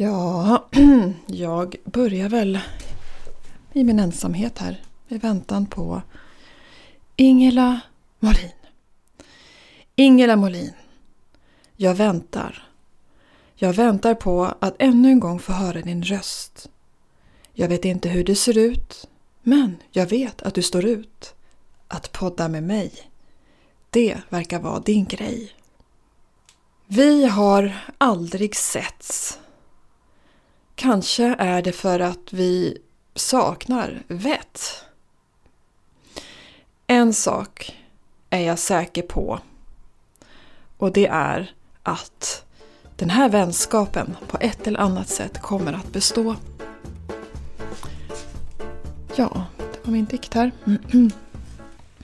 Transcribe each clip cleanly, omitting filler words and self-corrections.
Ja, jag börjar väl i min ensamhet här i väntan på Ingela Molin. Ingela Molin, jag väntar. Jag väntar på att ännu en gång få höra din röst. Jag vet inte hur det ser ut, men jag vet att du står ut. Att podda med mig, det verkar vara din grej. Vi har aldrig setts. Kanske är det för att vi saknar vett. En sak är jag säker på. Och det är att den här vänskapen på ett eller annat sätt kommer att bestå. Ja, det var min dikt här.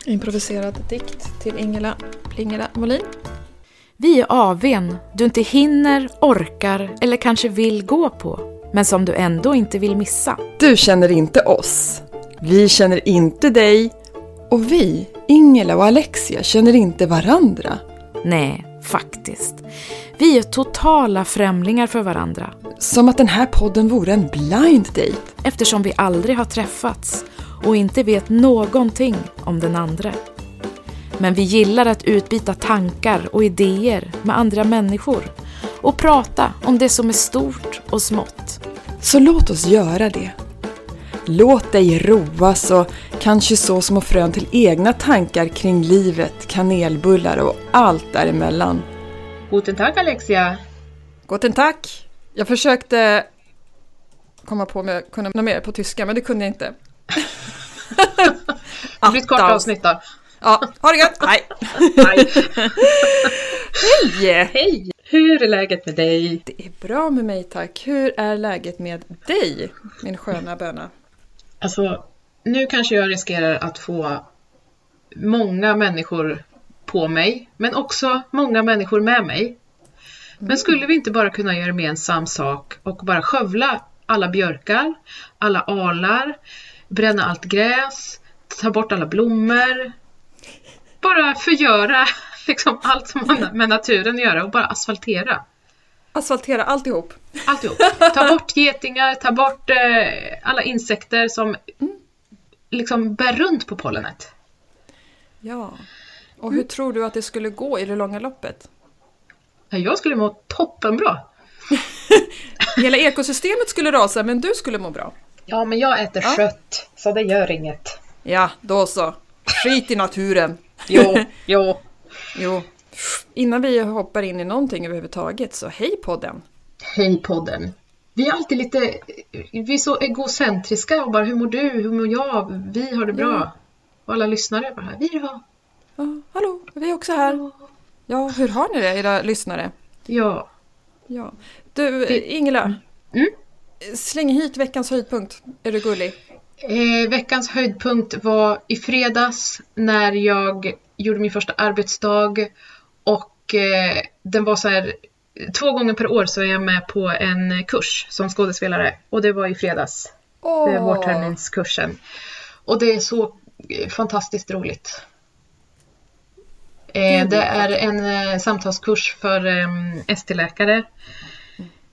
Improviserad dikt till Ingela Plingela Molin. Vi är AW:n du inte hinner, orkar eller kanske vill gå på. Men som du ändå inte vill missa. Du känner inte oss. Vi känner inte dig. Och vi, Ingela och Alexia, känner inte varandra. Nej, faktiskt. Vi är totala främlingar för varandra. Som att den här podden vore en blind date. Eftersom vi aldrig har träffats och inte vet någonting om den andra. Men vi gillar att utbyta tankar och idéer med andra människor. Och prata om det som är stort och smått. Så låt oss göra det. Låt dig roas och kanske så små frön till egna tankar kring livet, kanelbullar och allt däremellan. Guten Tag, Alexia. Guten Tag. Jag försökte komma på om jag kunde något mer på tyska, men det kunde jag inte. Det blir ett kort avsnitt då. Ja, ha det gott. Hej. Hej. Hej. Hur är läget med dig? Det är bra med mig, tack. Hur är läget med dig, min sköna böna? Alltså, nu kanske jag riskerar att få många människor på mig, men också många människor med mig. Men skulle vi inte bara kunna göra gemensam sak och bara skövla alla björkar, alla alar, bränna allt gräs, ta bort alla blommor, bara förgöra liksom allt som man med naturen gör och bara asfaltera. Asfaltera alltihop. Alltihop. Ta bort getingar, ta bort alla insekter som liksom bär runt på pollenet. Ja. Och hur tror du att det skulle gå i det långa loppet? Jag skulle må toppenbra. Hela ekosystemet skulle rasa, men du skulle må bra. Ja, men jag äter kött, så det gör inget. Ja, då så. Skit i naturen. Jo. Innan vi hoppar in i någonting överhuvudtaget, så hej podden. Hej podden. Vi är alltid lite, vi är så egocentriska och bara hur mår du, hur mår jag, vi har det bra. Ja. Och alla lyssnare bara här, vi är här. Ja, hallå, vi är också här. Ja, hur har ni det, era lyssnare? Ja. Du, Ingela, släng hit veckans höjdpunkt, är du gullig? Veckans höjdpunkt var i fredags när jag gjorde min första arbetsdag och den var så här, 2 gånger per år så är jag med på en kurs som skådespelare och det var i fredags, vårterminskursen, och det är så fantastiskt roligt. Det är en samtalskurs för ST-läkare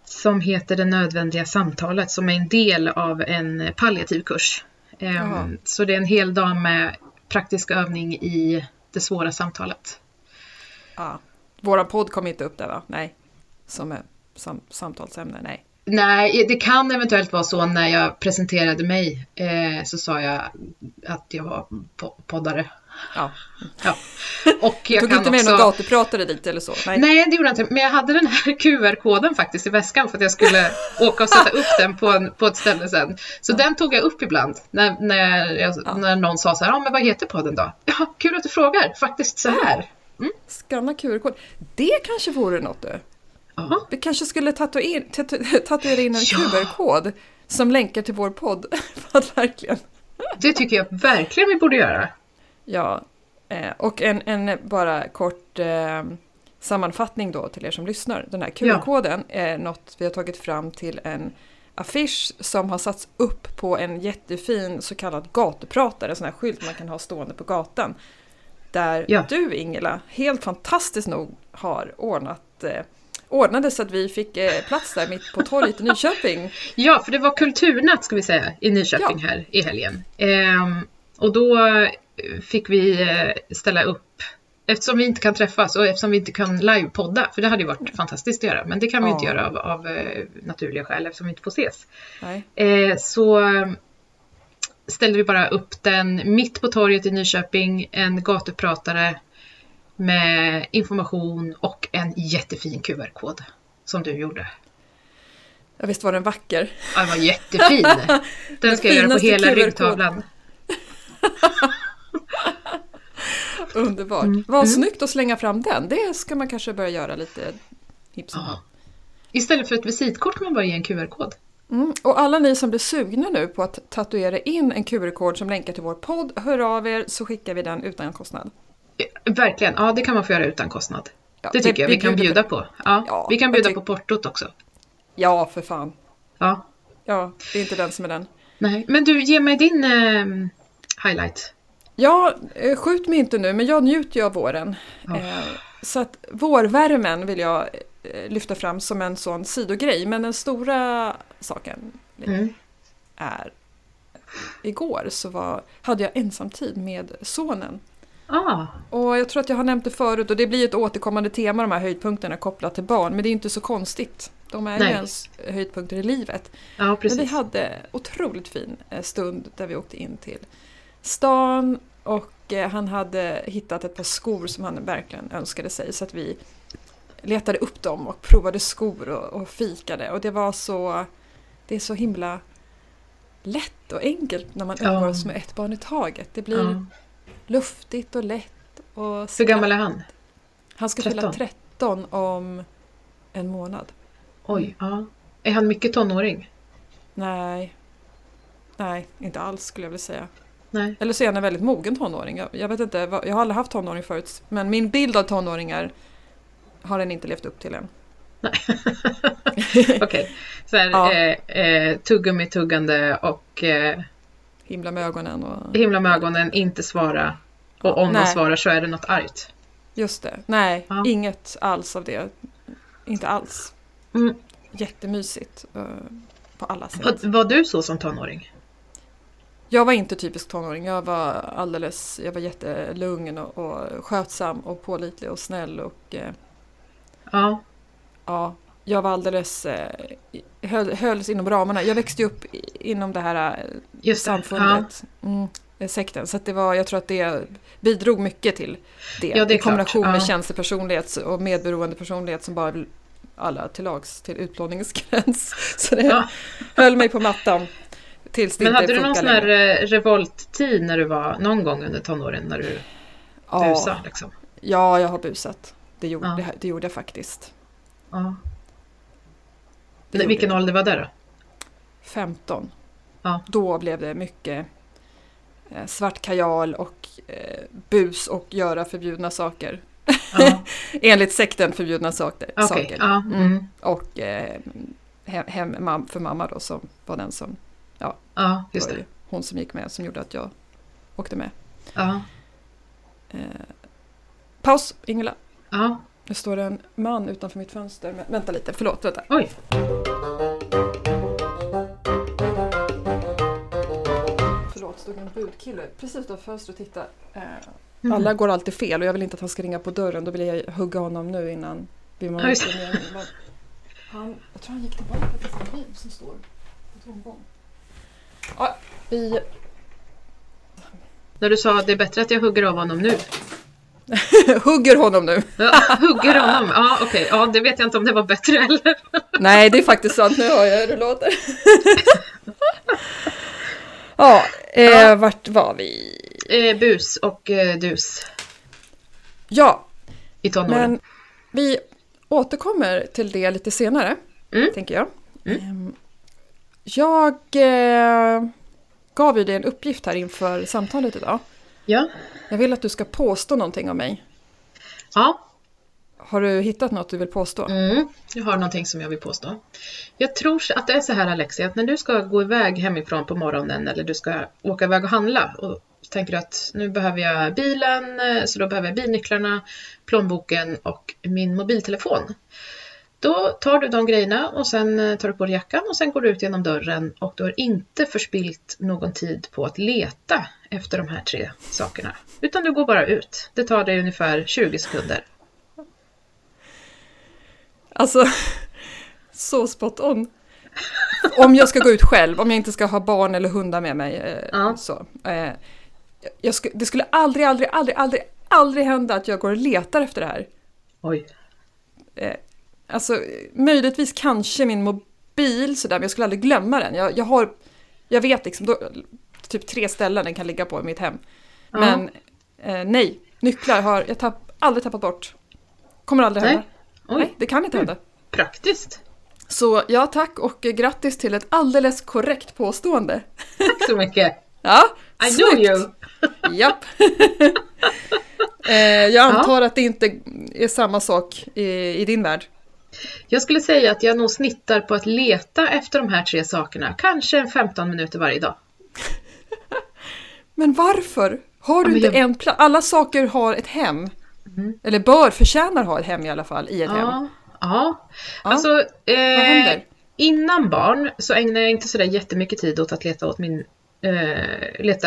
som heter Det nödvändiga samtalet, som är en del av en palliativ kurs. Så det är en hel dag med praktisk övning i det svåra samtalet. Ja. Våra podd kommer inte upp där, va? Nej. Som samtalsämne, nej. Nej, det kan eventuellt vara så. När jag presenterade mig så sa jag att jag var poddare. Ja. Och jag tog inte med någon gatupratare dit eller så? Nej, det gjorde jag inte. Men jag hade den här QR-koden faktiskt i väskan för att jag skulle åka och sätta upp den på ett ställe sen. Så den tog jag upp ibland när någon sa så här, men vad heter podden då? Ja, kul att du frågar. Faktiskt så här. Skanna QR-kod. Det kanske vore något du. Aha. Vi kanske skulle tatuera in en QR-kod som länkar till vår podd. Verkligen. Det tycker jag verkligen vi borde göra. Ja, och en bara kort sammanfattning då till er som lyssnar. Den här QR-koden är något vi har tagit fram till en affisch som har satts upp på en jättefin så kallad gatupratare, en sån här skylt man kan ha stående på gatan. Där du, Ingela, helt fantastiskt nog har ordnat ordnades att vi fick plats där mitt på torget i Nyköping. Ja, för det var kulturnatt ska vi säga i Nyköping här i helgen. Och då fick vi ställa upp, eftersom vi inte kan träffas och eftersom vi inte kan livepodda, för det hade ju varit fantastiskt att göra, men det kan vi inte göra av naturliga skäl eftersom vi inte får ses. Nej. Så ställde vi bara upp den mitt på torget i Nyköping, en gatupratare med information och en jättefin QR-kod som du gjorde. Jag visst var den vacker. Ja, den var jättefin. Den ska jag göra på hela ryggtavlan. Underbart. Vad snyggt att slänga fram den. Det ska man kanske börja göra lite hipsen. Ja. Istället för ett visitkort kan man bara ge en QR-kod. Mm. Och alla ni som blir sugna nu på att tatuera in en QR-kod som länkar till vår podd, hör av er så skickar vi den utan kostnad. Verkligen, ja det kan man få göra utan kostnad. Ja, det tycker jag vi kan bjuda på. Ja, ja, vi kan bjuda på portot också. Ja, för fan. Ja. Ja, det är inte den som är den. Nej, men du, ge mig din highlight. Ja, skjut mig inte nu, men jag njuter ju av våren. Oh. Så att vårvärmen vill jag lyfta fram som en sån sidogrej. Men den stora saken är, igår så hade jag ensamtid med sonen. Ah. Och jag tror att jag har nämnt det förut, och det blir ett återkommande tema, de här höjdpunkterna kopplat till barn, men det är inte så konstigt. De är ju ens höjdpunkter i livet. Ja, precis. Men vi hade otroligt fin stund där vi åkte in till stan, och han hade hittat ett par skor som han verkligen önskade sig, så att vi letade upp dem och provade skor och fikade, och det är så himla lätt och enkelt när man umgås med ett barn i taget. Det blir luftigt och lätt. Och hur gammal är han? Han ska fylla 13 om en månad. Oj, ja. Är han mycket tonåring? Nej, inte alls skulle jag vilja säga. Nej. Eller så är han en väldigt mogen tonåring. Jag vet inte, jag har aldrig haft tonåring förut. Men min bild av tonåringar har den inte levt upp till än. Nej, okej. Så här, tuggummi-tuggande och... Himla med ögonen, inte svara. Och om man svarar så är det något argt. Just det. Nej, inget alls av det. Inte alls. Mm. Jättemysigt på alla sätt. Var du så som tonåring? Jag var inte typisk tonåring. Jag var jättelugn och skötsam och pålitlig och snäll. Och, jag var alldeles... hölls inom ramarna. Jag växte upp inom det här samfundet, sekten. Så att jag tror att det bidrog mycket till det. Ja, det är i kombination med tjänstepersonlighet och medberoende personlighet som bara alla till lags till utlåningsgräns. Så det höll mig på mattan. Tills det. Men hade du någon sån här revolttid när du var någon gång under tonåren när du busade? Liksom? Ja, jag har busat. Det gjorde jag faktiskt. Ja. Vilken ålder var det då? 15. Ja. Då blev det mycket svart kajal och bus och göra förbjudna saker. Ja. Enligt sekten förbjudna saker. Okay. Ja. Mm. Och hem för mamma då, som var den som... Ja, just det. Hon som gick med, som gjorde att jag åkte med. Ja. Paus, Ingela. Ja. Nu står det en man utanför mitt fönster. Men, vänta lite, förlåt. Oj. Förlåt, stod en budkille precis då fönstret och titta. Alla går alltid fel och jag vill inte att han ska ringa på dörren. Då vill jag hugga honom nu innan vi måste ner. Jag tror han gick tillbaka till sin bil som står på tomgång. Ja, När du sa att det är bättre att jag hugger av honom nu. Hugger honom nu. Hugger honom, okej. Ja, det vet jag inte om det var bättre eller. Nej, det är faktiskt sant. Nu har jag hur det låter. Vart var vi? Bus och dus. Ja. I tonåren. Men vi återkommer till det lite senare, tänker jag. Mm. Jag gav ju dig en uppgift här inför samtalet idag. Ja. Jag vill att du ska påstå någonting om mig. Ja. Har du hittat något du vill påstå? Jag har någonting som jag vill påstå. Jag tror att det är så här, Alexia, att när du ska gå iväg hemifrån på morgonen eller du ska åka iväg och handla och tänker att nu behöver jag bilen, så då behöver jag bilnycklarna, plånboken och min mobiltelefon. Då tar du de grejerna och sen tar du på dig jackan och sen går du ut genom dörren och du har inte förspilt någon tid på att leta efter de här tre sakerna. Utan du går bara ut. Det tar dig ungefär 20 sekunder. Alltså, så spot on. Om jag ska gå ut själv, om jag inte ska ha barn eller hundar med mig. Ja. Så, det skulle aldrig hända att jag går och letar efter det här. Oj. Alltså, möjligtvis kanske min mobil sådär, men jag skulle aldrig glömma den. Jag vet liksom då, typ 3 ställen den kan ligga på i mitt hem. Ja. Men nej, nycklar har jag aldrig tappat bort. Kommer aldrig hända. Nej, det kan inte hända. Praktiskt. Så ja, tack och grattis till ett alldeles korrekt påstående. Tack så mycket. Ja, I know you. Japp. Jag antar att det inte är samma sak i din värld. Jag skulle säga att jag nog snittar på att leta efter de här 3 sakerna. Kanske 15 minuter varje dag. Men varför? Har du inte en plats? Alla saker har ett hem. Mm. Eller förtjänar ha ett hem i alla fall, i ett hem. Ja, alltså innan barn så ägnar jag inte sådär jättemycket tid åt att leta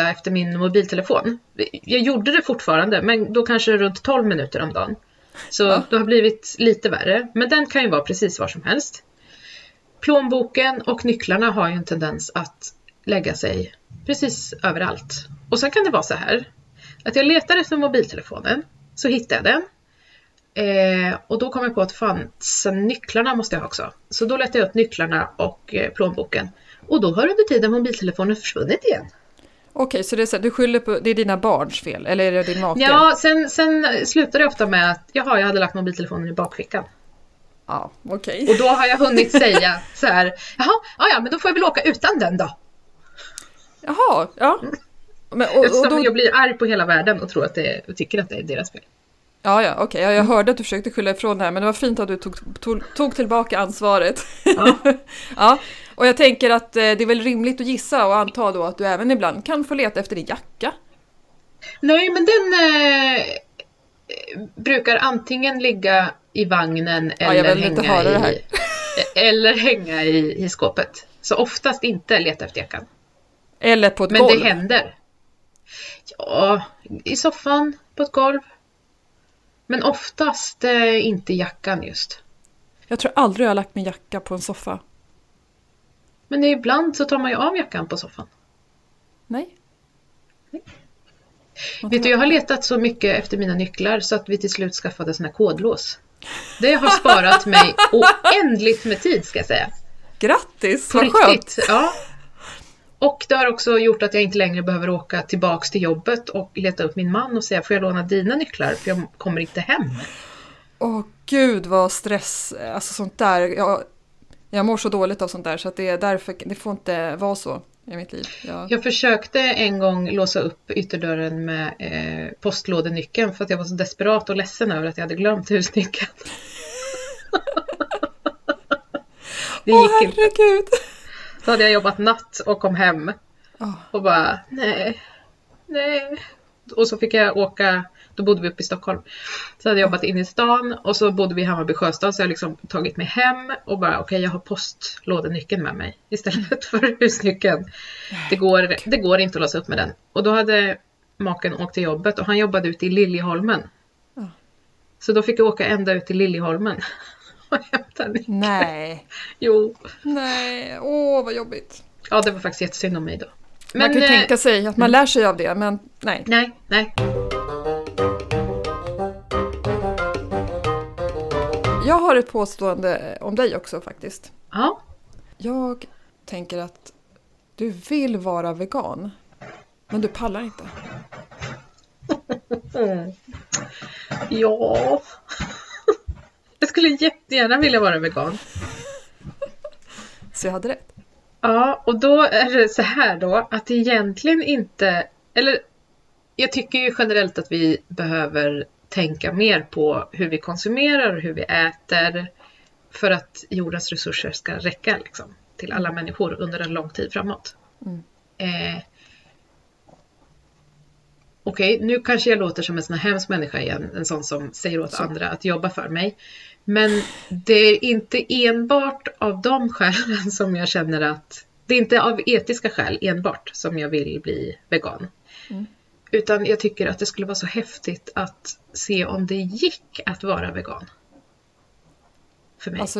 efter min mobiltelefon. Jag gjorde det fortfarande, men då kanske runt 12 minuter om dagen. Så det har blivit lite värre, men den kan ju vara precis var som helst. Plånboken och nycklarna har ju en tendens att lägga sig precis överallt. Och sen kan det vara så här, att jag letar efter mobiltelefonen, så hittar jag den. Och då kom jag på att nycklarna måste jag ha också. Så då letade jag upp nycklarna och plånboken. Och då har under tiden mobiltelefonen försvunnit igen. Okej, så det är så du skyller på, det är dina barns fel? Eller är det din make? Ja, sen slutar det ofta med att jag hade lagt mobiltelefonen i bakfickan. Ja, okej. Och då har jag hunnit säga så här, men då får jag väl åka utan den då. Jaha, ja. Men, och då... Jag blir arg på hela världen och tror att tycker att det är deras fel. Ja, okej. Jag hörde att du försökte skylla ifrån det här, men det var fint att du tog tillbaka ansvaret. Ja. Ja, och jag tänker att det är väl rimligt att gissa och anta då att du även ibland kan få leta efter din jacka. Nej, men den brukar antingen ligga i vagnen eller hänga i skåpet. Så oftast inte leta efter jackan. Eller på ett golv. Men det händer. Ja, i soffan, på ett golv. Men oftast inte jackan just. Jag tror aldrig jag har lagt min jacka på en soffa. Men ibland så tar man ju av jackan på soffan. Nej. Vet du, jag har letat så mycket efter mina nycklar så att vi till slut skaffade såna kodlås. Det har sparat mig oändligt med tid, ska jag säga. Grattis, vad skönt. Ja. Och det har också gjort att jag inte längre behöver åka tillbaka till jobbet och leta upp min man och säga, får jag låna dina nycklar? För jag kommer inte hem. Åh gud vad stress, alltså sånt där. Jag mår så dåligt av sånt där så att det är därför, det får inte vara så i mitt liv. Jag försökte en gång låsa upp ytterdörren med postlådenyckeln för att jag var så desperat och ledsen över att jag hade glömt husnyckeln. Åh herregud! Så hade jag jobbat natt och kom hem och bara, nej. Och så fick jag åka, då bodde vi uppe i Stockholm. Så hade jag jobbat in i stan och så bodde vi i Hammarby Sjöstad, så jag liksom tagit mig hem och bara, okej, jag har postlådenyckeln med mig istället för husnyckeln. Det går inte att låsa upp med den. Och då hade maken åkt till jobbet och han jobbade ute i Liljeholmen. Så då fick jag åka ända ut till Liljeholmen. Nej. Jo. Nej, vad jobbigt. Ja, det var faktiskt jättesynd om mig då. Men man kan ju tänka sig att man lär sig av det, men nej. Nej. Jag har ett påstående om dig också faktiskt. Ja. Jag tänker att du vill vara vegan, men du pallar inte. Ja. Jag skulle jättegärna vilja vara vegan. Så jag hade rätt. Ja, och då är det så här då, att egentligen inte, eller jag tycker ju generellt att vi behöver tänka mer på hur vi konsumerar och hur vi äter för att jordens resurser ska räcka liksom, till alla människor under en lång tid framåt. Mm. okej, nu kanske jag låter som en sån här hemsk människa igen, en sån som säger åt andra att jobba för mig. Men det är inte enbart av de skälen som jag känner att, det är inte av etiska skäl enbart som jag vill bli vegan. Mm. Utan jag tycker att det skulle vara så häftigt att se om det gick att vara vegan. För mig. Alltså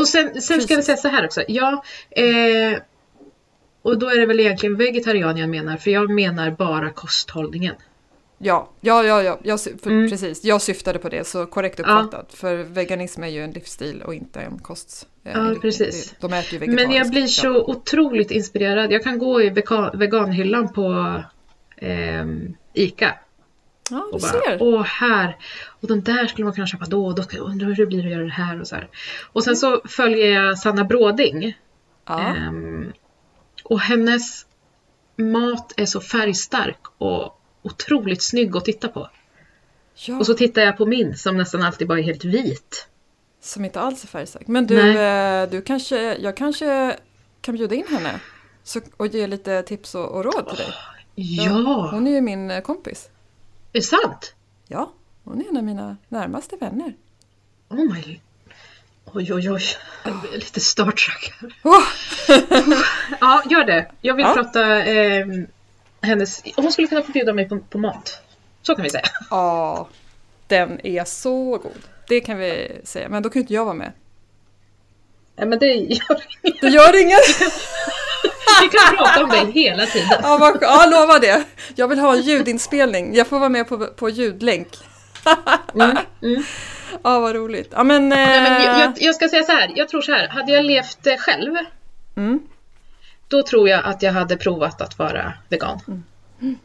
och sen ska vi säga så här också. Ja, och då är det väl egentligen vegetarian jag menar. För jag menar bara kosthållningen. Ja. Precis. Jag syftade på det, så korrekt uppfattat. Ja. För veganism är ju en livsstil och inte en kost. Ja, precis. De äter ju vegetariskt. Men jag blir så otroligt inspirerad. Jag kan gå i veganhyllan på Ica. Ja, och bara, här. Och de där skulle man kunna köpa då undrar hur det blir att göra det här och så här. Och sen så följer jag Sanna Bråding. Ja. Och hennes mat är så färgstark och otroligt snygg att titta på. Ja. Och så tittar jag på min som nästan alltid bara är helt vit. Som inte alls är färgstark. Men jag kanske kan bjuda in henne och ge lite tips och råd till dig. Ja. Hon är ju min kompis. Är det sant? Ja, hon är en av mina närmaste vänner. Oh my. Oj. Lite startsuck här. Oh. Ja, gör det. Jag vill prata hennes... Hon skulle kunna få bjuda mig på mat. Så kan vi säga. Ja, den är så god. Det kan vi säga. Men då kan ju inte jag vara med. Nej, men det gör inget. Det gör inget. Vi kan prata om det hela tiden. Ja, lova det. Jag vill ha ljudinspelning. Jag får vara med på ljudlänk. Mm. Ja, vad roligt. Ja, men, jag ska säga så här. Jag tror så här. Hade jag levt själv, då tror jag att jag hade provat att vara vegan. Mm.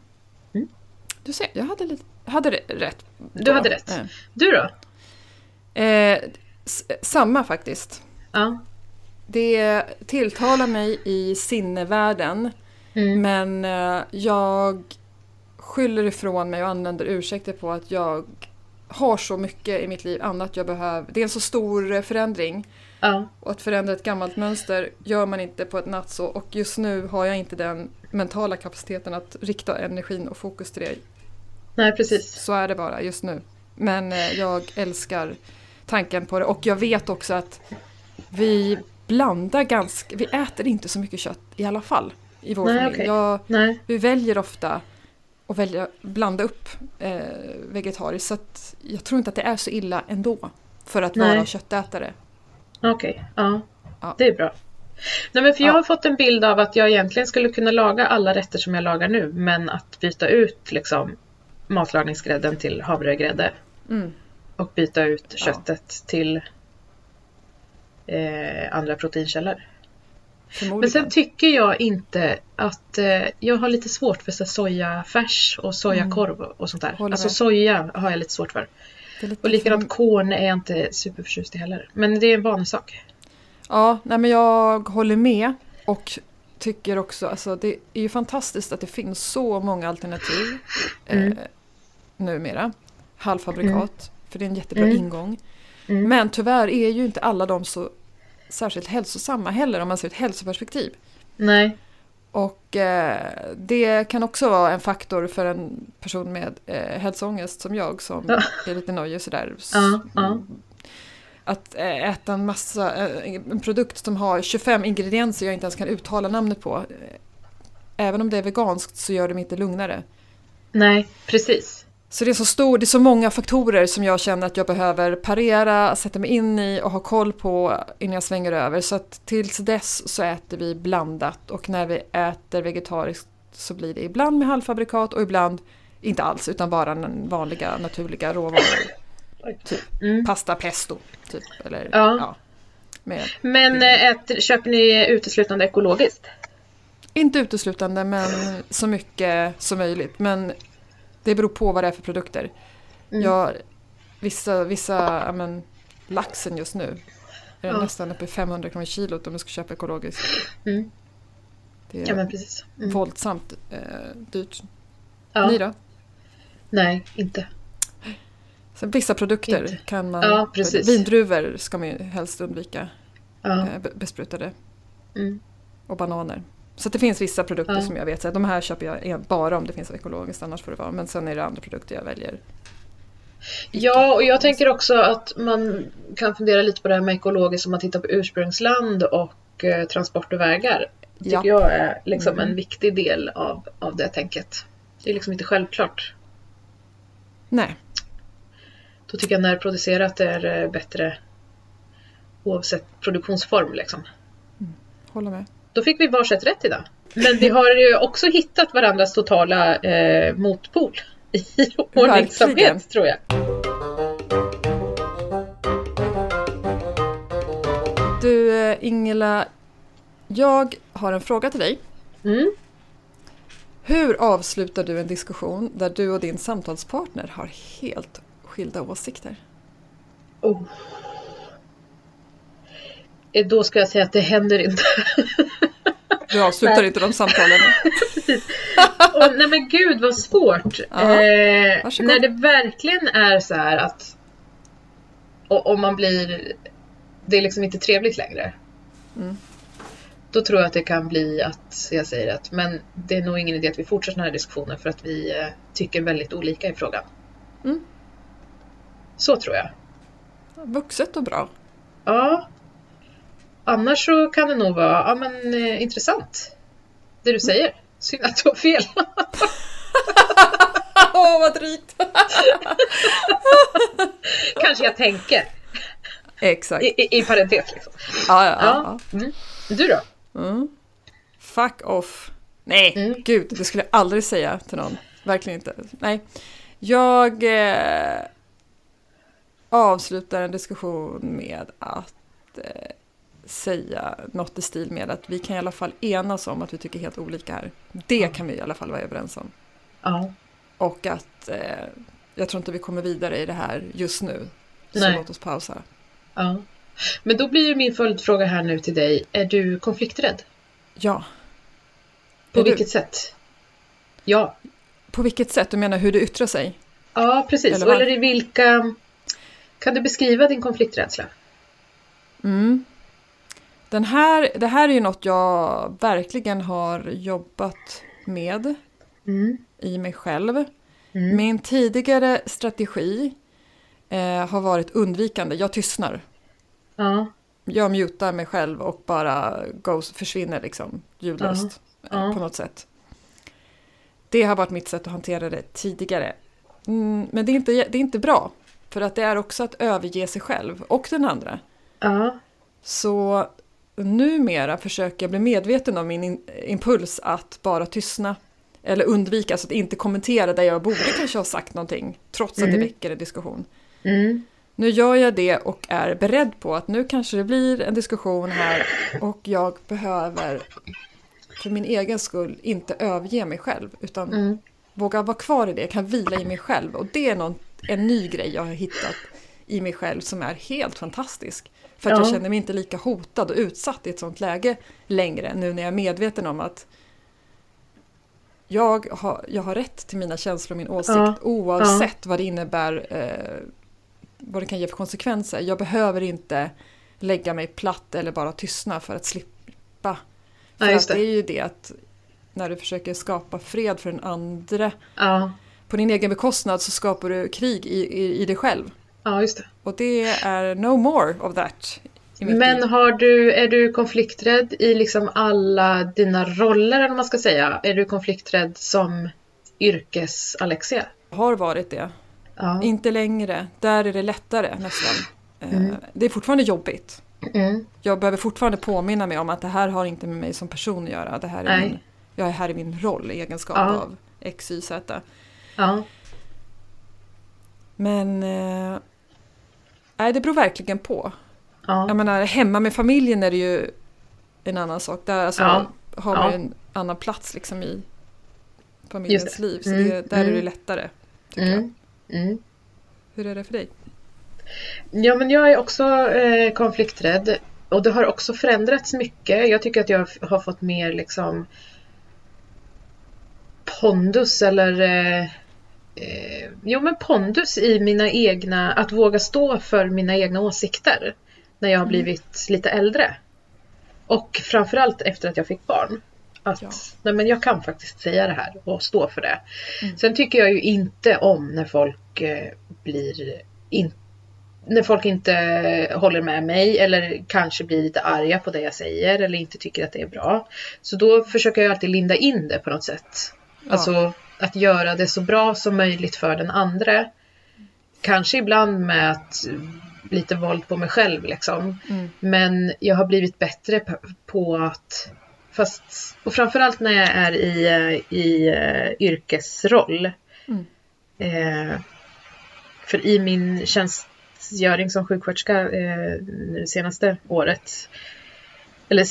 Du ser, jag hade rätt. Då. Du hade rätt. Du då? Samma faktiskt. Ja. Det tilltalar mig i sinnevärlden, men jag skyller ifrån mig och använder ursäkter på att jag har så mycket i mitt liv annat jag behöver. Det är en så stor förändring. Och att förändra ett gammalt mönster gör man inte på ett natt så. Och just nu har jag inte den mentala kapaciteten att rikta energin och fokus till det. Nej, precis. Så är det bara just nu. Men jag älskar tanken på det. Och jag vet också att vi äter inte så mycket kött i alla fall i vår familj. Okay. Vi väljer ofta att blanda upp vegetariskt, så att jag tror inte att det är så illa ändå för att vara köttätare. Okej. Ja, det är bra. Nej, men för jag har fått en bild av att jag egentligen skulle kunna laga alla rätter som jag lagar nu, men att byta ut liksom matlagningsgrädden till havregrädde och byta ut köttet till andra proteinkällor. Men sen tycker jag inte att jag har lite svårt för sojafärs och sojakorv och sånt där. Alltså soja har jag lite svårt för. Och likadant korn är jag inte superförtjust i heller. Men det är en vanesak. Ja, nej, men jag håller med och tycker också, alltså, det är ju fantastiskt att det finns så många alternativ numera. Halvfabrikat, för det är en jättebra ingång. Mm. Men tyvärr är ju inte alla de så särskilt hälsosamma heller om man ser ett hälsoperspektiv. Nej. Och det kan också vara en faktor för en person med hälsoångest som jag, som är lite nöjd och sådär. Att äta en produkt som har 25 ingredienser jag inte ens kan uttala namnet på. Även om det är veganskt så gör det mig inte lugnare. Nej, precis. Så det är det är så många faktorer som jag känner att jag behöver parera, sätta mig in i och ha koll på innan jag svänger över. Så att tills dess så äter vi blandat, och när vi äter vegetariskt så blir det ibland med halvfabrikat och ibland inte alls, utan bara den vanliga naturliga råvaror. Typ pasta pesto typ, eller Men köper ni uteslutande ekologiskt? Inte uteslutande, men så mycket som möjligt, men det beror på vad det är för produkter. Vissa men, laxen just nu är nästan uppe i 500 kronor kilot om du ska köpa ekologiskt. Det är våldsamt dyrt. Ni då? Nej, inte. Sen vissa produkter kan man... Ja, precis. Vindruvor ska man ju helst undvika besprutade. Och bananer. Så det finns vissa produkter som jag vet, så de här köper jag bara om det finns ekologiskt, annars får det vara. Men sen är det andra produkter jag väljer. Ja, och jag tänker också att man kan fundera lite på det här med ekologiskt om man tittar på ursprungsland och transport och vägar. Det tycker jag är liksom en viktig del av det tänket. Det är liksom inte självklart. Nej. Då tycker jag närproducerat är bättre oavsett produktionsform liksom. Mm. Håller med. Då fick vi varsitt rätt idag. Men vi har ju också hittat varandras totala motpol i ordningsamhet, tror jag. Du, Ingela, jag har en fråga till dig. Mm. Hur avslutar du en diskussion där du och din samtalspartner har helt skilda åsikter? Oh. Då ska jag säga att det händer inte. Du avslutar inte de samtalen. Precis. Och, nej men gud vad svårt. När det verkligen är så här att om man blir, det är liksom inte trevligt längre. Mm. Då tror jag att det kan bli att jag säger att men det är nog ingen idé att vi fortsätter den här diskussionen för att vi tycker väldigt olika i frågan. Mm. Så tror jag. Vuxet och bra. Ja. Annars så kan det nog vara intressant. Det du säger. Synd att du har fel. Åh, vad drygt. Kanske jag tänker. Exakt. I parentes liksom. Ja. Mm. Du då? Mm. Fuck off. Nej, gud. Det skulle jag aldrig säga till någon. Verkligen inte. Nej. Jag avslutar en diskussion med att säga något i stil med att vi kan i alla fall enas om att vi tycker helt olika här. Det kan vi i alla fall vara överens om. Ja. Och att jag tror inte vi kommer vidare i det här just nu. Så låt oss pausa. Ja. Men då blir ju min följdfråga här nu till dig. Är du konflikträdd? Ja. På vilket sätt? Ja. På vilket sätt? Du menar hur det yttrar sig? Ja, precis. Eller i vilka... Kan du beskriva din konflikträdsla? Mm. Det här är ju något jag verkligen har jobbat med i mig själv. Mm. Min tidigare strategi har varit undvikande. Jag tystnar. Ja. Jag mutar mig själv och bara försvinner liksom ljudlöst på något sätt. Det har varit mitt sätt att hantera det tidigare. Men det är inte bra. För att det är också att överge sig själv och den andra. Ja. Så numera försöker jag bli medveten om min impuls att bara tystna. Eller undvika, alltså att inte kommentera där jag borde kanske ha sagt någonting. Trots att det väcker en diskussion. Mm. Nu gör jag det och är beredd på att nu kanske det blir en diskussion här. Och jag behöver för min egen skull inte överge mig själv. Utan våga vara kvar i det. Jag kan vila i mig själv. Och det är en ny grej jag har hittat i mig själv som är helt fantastisk. För att jag känner mig inte lika hotad och utsatt i ett sånt läge längre. Nu när jag är medveten om att jag har rätt till mina känslor och min åsikt. Oavsett vad det innebär, vad det kan ge för konsekvenser. Jag behöver inte lägga mig platt eller bara tystna för att slippa. För att det är ju det att när du försöker skapa fred för den andra... På din egen bekostnad så skapar du krig i dig själv. Ja, just det. Och det är no more of that. Men är du konflikträdd i liksom alla dina roller, eller vad man ska säga? Är du konflikträdd som yrkes-Alexia? Har varit det. Ja. Inte längre. Där är det lättare nästan. Det är fortfarande jobbigt. Mm. Jag behöver fortfarande påminna mig om att det här har inte med mig som person att göra. Det här är jag är här i min roll, i egenskap av XYZ. Ja. Men det beror verkligen på. Ja. Jag menar, hemma med familjen är det ju en annan sak. Där alltså, har man en annan plats liksom, i familjens liv. Så är det lättare, tycker jag. Mm. Hur är det för dig? Ja, men jag är också konflikträdd. Och det har också förändrats mycket. Jag tycker att jag har fått mer liksom pondus eller... men pondus i mina egna, att våga stå för mina egna åsikter när jag har blivit lite äldre och framförallt efter att jag fick barn att nej, men jag kan faktiskt säga det här och stå för det. Mm. Sen tycker jag ju inte om när folk när folk inte håller med mig eller kanske blir lite arga på det jag säger eller inte tycker att det är bra. Så då försöker jag alltid linda in det på något sätt. Ja. Alltså att göra det så bra som möjligt för den andra. Kanske ibland med att lite våld på mig själv liksom. Mm. Men jag har blivit bättre på att och framförallt när jag är i yrkesroll. Mm. För i min tjänstgöring som sjuksköterska nu senaste året, eller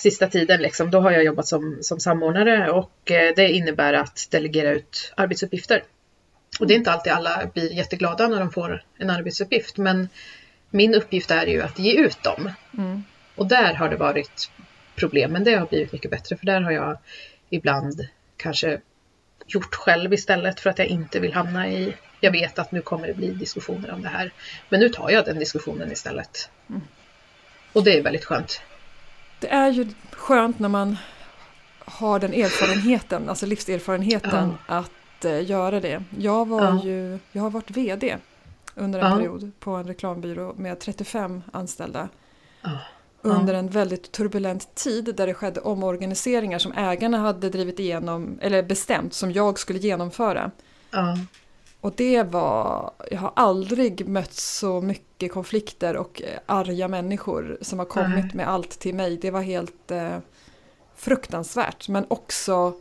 sista tiden liksom, då har jag jobbat som samordnare, och det innebär att delegera ut arbetsuppgifter. Och det är inte alltid alla blir jätteglada när de får en arbetsuppgift, men min uppgift är ju att ge ut dem. Mm. Och där har det varit problem, men det har blivit mycket bättre, för där har jag ibland kanske gjort själv istället för att jag inte vill hamna i, jag vet att nu kommer det bli diskussioner om det här, men nu tar jag den diskussionen istället. Mm. Och det är väldigt skönt. Det är ju skönt när man har den erfarenheten, alltså livserfarenheten, att göra det. Jag har varit vd under en period på en reklambyrå med 35 anställda. Under en väldigt turbulent tid där det skedde omorganiseringar som ägarna hade drivit igenom eller bestämt som jag skulle genomföra. Och jag har aldrig mött så mycket konflikter och arga människor som har kommit med allt till mig. Det var helt fruktansvärt, men också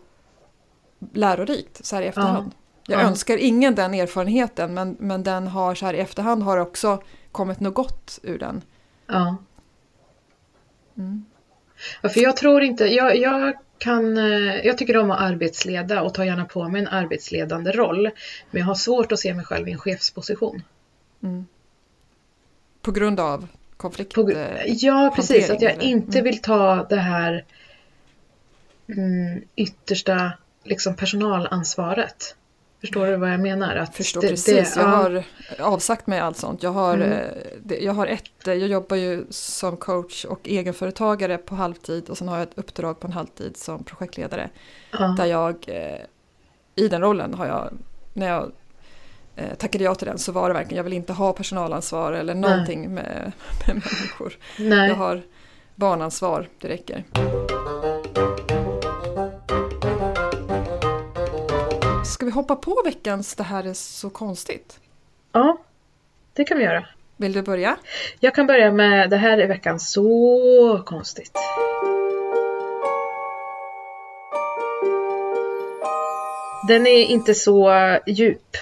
lärorikt så här i efterhand. Jag önskar ingen den erfarenheten, men den har så här i efterhand har också kommit något gott ur den. Mm. Ja, för jag tror inte, jag tycker om att arbetsleda och tar gärna på mig en arbetsledande roll, men jag har svårt att se mig själv i en chefsposition. Mm. På grund av konflikt? Ja, precis, att jag inte vill ta det här yttersta liksom, personalansvaret. Förstår du vad jag menar? Jag har avsagt mig allt sånt. Jag jobbar ju som coach och egenföretagare på halvtid, och sen har jag ett uppdrag på en halvtid som projektledare. Där jag, i den rollen har jag, när jag tackade ja till den, så var det verkligen, jag vill inte ha personalansvar eller någonting med människor. Nej. Jag har barnansvar, det räcker. Ska vi hoppa på veckans det här är så konstigt? Ja, det kan vi göra. Vill du börja? Jag kan börja med det här är veckan så konstigt. Den är inte så djup.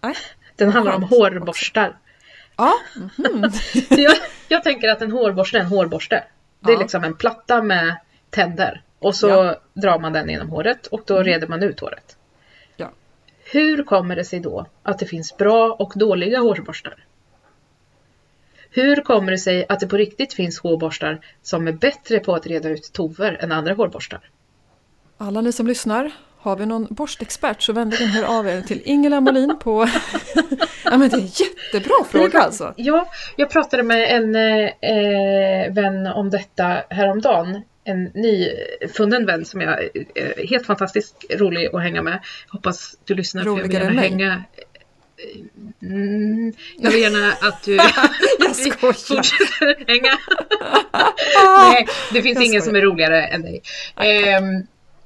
Nej. Den handlar om hårborstar. Ja. Mm-hmm. jag tänker att en hårborste är en hårborste. Det är liksom en platta med tänder. Och så drar man den genom håret och då reder man ut håret. Hur kommer det sig då att det finns bra och dåliga hårborstar? Hur kommer det sig att det på riktigt finns hårborstar som är bättre på att reda ut tovar än andra hårborstar? Alla ni som lyssnar, har vi någon borstexpert så vänligen hör av er till Ingela Molin på... Ja, men det är en jättebra fråga alltså. Ja, jag pratade med en vän om detta häromdagen. En nyfunnen vän som jag är helt fantastiskt rolig att hänga med. Hoppas du lyssnar. Roligare för jag vill hänga. Jag vill gärna att du fortsätter hänga. Nej, det finns ingen som är roligare än dig. Nej,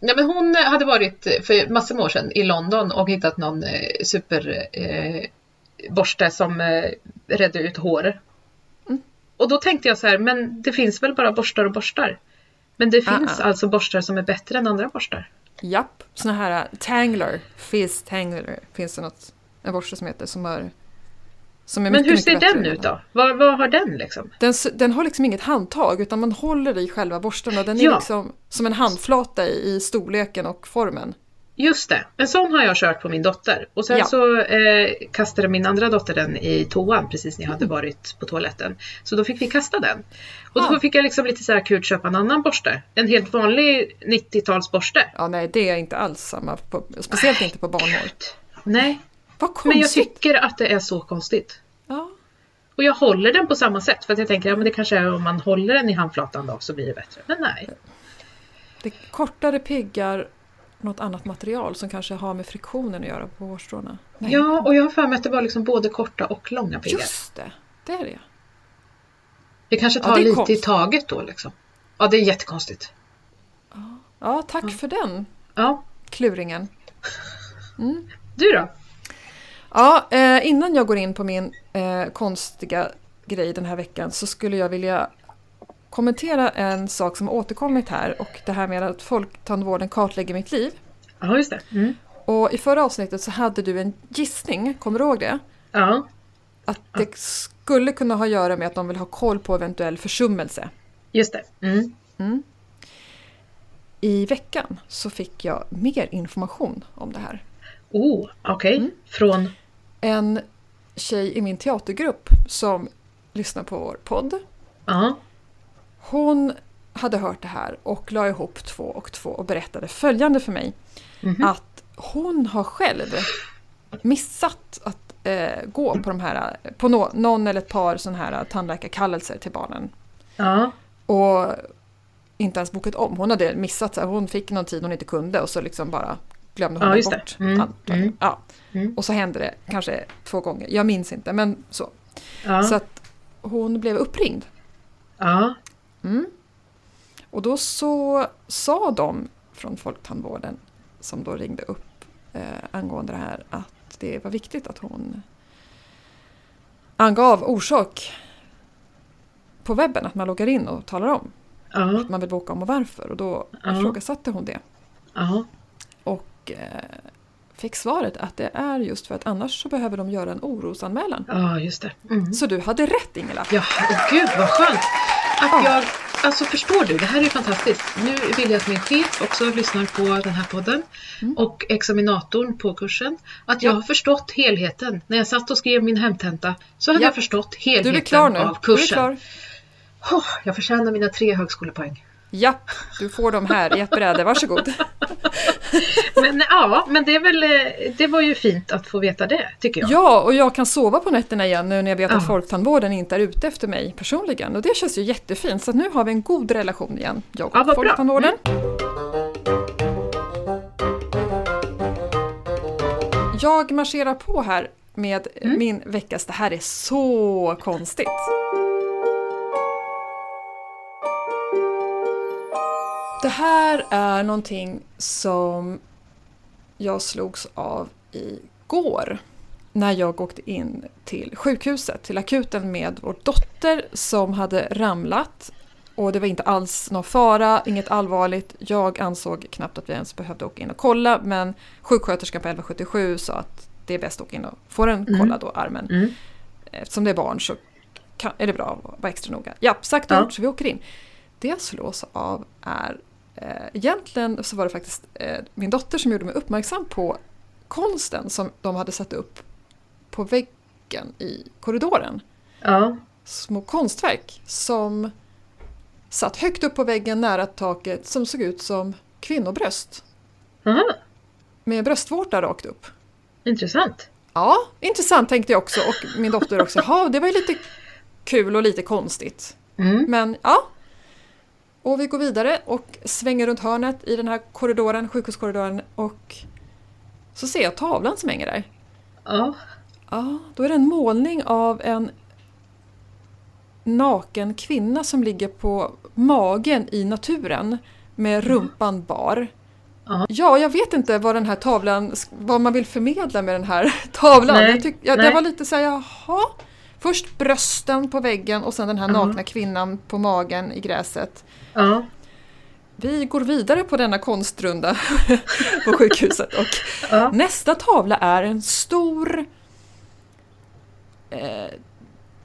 men hon hade varit för massor av år sedan i London och hittat någon superborste som redde ut hår. Och då tänkte jag så här, men det finns väl bara borstar och borstar. Men det finns alltså borstar som är bättre än andra borstar. Japp, såna här tangler, fizz tangler. Finns det något, en borste som heter som är men mycket, hur ser den ut då? Vad har den liksom? Den har liksom inget handtag, utan man håller i själva borsten och den är liksom som en handflata i storleken och formen. Just det, en sån har jag kört på min dotter. Och sen så kastade min andra dotter den i toan precis när jag hade varit på toaletten. Så då fick vi kasta den. Och då fick jag liksom lite så här kul köpa en annan borste. En helt vanlig 90-talsborste. Ja nej, det är inte alls samma. Speciellt inte på barnhår. Nej, vad konstigt. Men jag tycker att det är så konstigt. Ja. Och jag håller den på samma sätt. För att jag tänker, men det kanske är om man håller den i handflatan då så blir det bättre. Men nej. Det är kortare piggar, något annat material som kanske har med friktionen att göra på hårstråna. Nej. Ja, och jag har för mig att det var liksom både korta och långa piggar. Just det, det är det. Det kanske tar det lite konstigt i taget då liksom. Ja, det är jättekonstigt. Ja, tack för den kluringen. Mm. Du då? Ja, innan jag går in på min konstiga grej den här veckan så skulle jag vilja kommentera en sak som har återkommit här, och det här med att folktandvården kartlägger mitt liv. Ja, just det. Mm. Och i förra avsnittet så hade du en gissning, kommer du ihåg det? Ja. Att det skulle kunna ha att göra med att de vill ha koll på eventuell försummelse. Just det. Mm. Mm. I veckan så fick jag mer information om det här. Oh, okej. Mm. Från? En tjej i min teatergrupp som lyssnar på vår podd. Uh-huh. Hon hade hört det här och la ihop 2 och 2 och berättade följande för mig. Mm-hmm. Att hon har själv missat att gå på de här, på någon eller ett par sån här tandläkarkallelser till barnen. Uh-huh. Och inte ens bokat om. Hon hade missat, så här, hon fick någon tid hon inte kunde och så liksom bara glömde hon bort. Och så hände det kanske 2 gånger. Jag minns inte, men så. Ja. Så att hon blev uppringd. Ja. Mm. Och då så sa de från folktandvården som då ringde upp angående det här att det var viktigt att hon angav orsak på webben, att man loggar in och talar om att man vill boka om och varför. Och då ifrågasatte hon det. Ja. Och fick svaret att det är just för att annars så behöver de göra en orosanmälan. Ja, just det. Mm. Så du hade rätt, Ingela. Ja, gud vad skönt. Att jag, alltså förstår du, det här är fantastiskt. Nu vill jag att min chef också lyssnar på den här podden och examinatorn på kursen. Att jag har förstått helheten. När jag satt och skrev min hemtenta så hade jag förstått helheten. Du är klar nu. Av kursen. Du är klar. Oh, jag förtjänar mina 3 högskolepoäng. Ja, du får dem här i ett bräde, varsågod. Men ja, men det är väl, det var ju fint att få veta det, tycker jag. Ja, och jag kan sova på nätterna igen nu när jag vet att folktandvården inte är ute efter mig personligen. Och det känns ju jättefint, så att nu har vi en god relation igen, jag och folktandvården. Mm. Jag marscherar på här med min veckas, det här är så konstigt. Det här är någonting som jag slogs av igår när jag åkte in till sjukhuset, till akuten med vår dotter som hade ramlat. Och det var inte alls någon fara, inget allvarligt. Jag ansåg knappt att vi ens behövde åka in och kolla, men sjuksköterskan på 1177 sa att det är bäst att åka in och få den kolla då, armen. Mm. Eftersom det är barn så är det bra att vara extra noga. Ja, sagt och gjort, så vi åker in. Det jag slås av är egentligen så var det faktiskt min dotter som gjorde mig uppmärksam på konsten som de hade satt upp på väggen i korridoren. Ja. Små konstverk som satt högt upp på väggen nära taket som såg ut som kvinnobröst. Aha. Med bröstvårta rakt upp. Intressant. Ja, intressant tänkte jag också, och min dotter också. Ja, det var ju lite kul och lite konstigt. Mm. Men ja. Och vi går vidare och svänger runt hörnet i den här korridoren, sjukhuskorridoren, och så ser jag tavlan som hänger där. Ja. Ja, då är det en målning av en naken kvinna som ligger på magen i naturen med rumpan bar. Ja, ja, jag vet inte vad den här tavlan, vad man vill förmedla med den här tavlan. Nej. Det var lite så här, jaha. Först brösten på väggen och sen den här nakna kvinnan på magen i gräset. Vi går vidare på denna konstrunda på sjukhuset. Och nästa tavla är en stor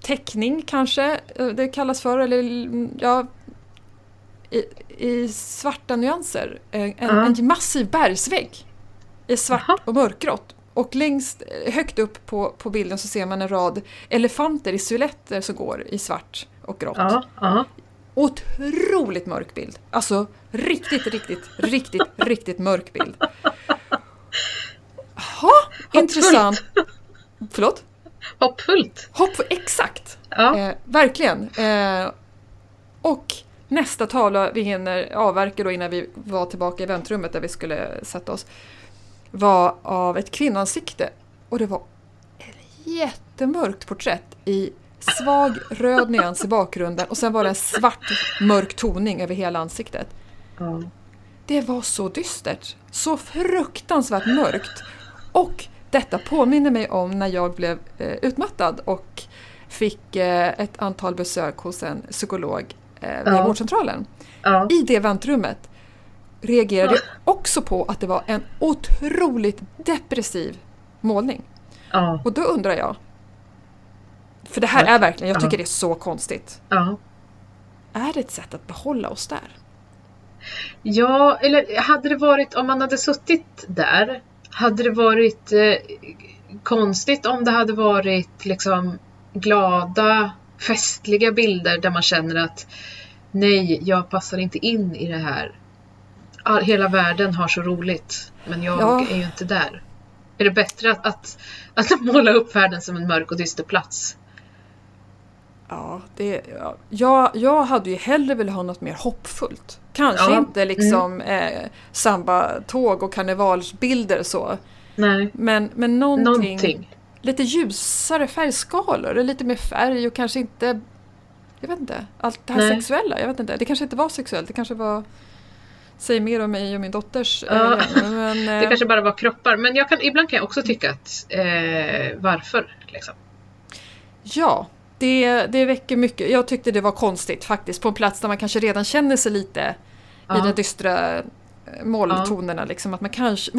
teckning kanske det kallas för. Eller, ja, i svarta nyanser. En massiv bergsvägg i svart och mörkgrått. Och högt upp på bilden så ser man en rad elefanter i siluetter som går i svart och grått. Otroligt mörk bild. Alltså riktigt, riktigt, riktigt, riktigt mörk bild. Ha, intressant. Förlåt? Hoppfullt. Exakt. Ja. Verkligen. Och nästa tavla vi hinner avverka då innan vi var tillbaka i väntrummet där vi skulle sätta oss var av ett kvinnansikte. Och det var ett jättemörkt porträtt i svag röd nyans i bakgrunden och sen var det en svart mörk toning över hela ansiktet. Mm. Det var så dystert, så fruktansvärt mörkt. Och detta påminner mig om när jag blev utmattad och fick ett antal besök hos en psykolog vid vårdcentralen. Ja. I det väntrummet reagerade jag också på att det var en otroligt depressiv målning. Ja. Och då undrar jag, för det här är verkligen, jag tycker det är så konstigt. Ja. Är det ett sätt att behålla oss där? Ja, eller hade det varit, om man hade suttit där, hade det varit konstigt om det hade varit liksom glada, festliga bilder där man känner att nej, jag passar inte in i det här. Hela världen har så roligt, men jag är ju inte där. Är det bättre att måla upp världen som en mörk och dyster plats? Ja, jag hade ju hellre velat ha något mer hoppfullt. Kanske inte liksom sambatåg och karnevalsbilder så. Nej. Men någonting. Lite ljusare färgskalor, lite mer färg och kanske inte, jag vet inte, allt det här sexuella, jag vet inte. Det kanske inte var sexuellt, det kanske var, säg mer om mig och min dotters. Men det kanske bara var kroppar, men ibland kan jag också tycka att varför liksom. Ja, det väcker mycket. Jag tyckte det var konstigt faktiskt på en plats där man kanske redan känner sig lite i den dystra måltonerna liksom, att man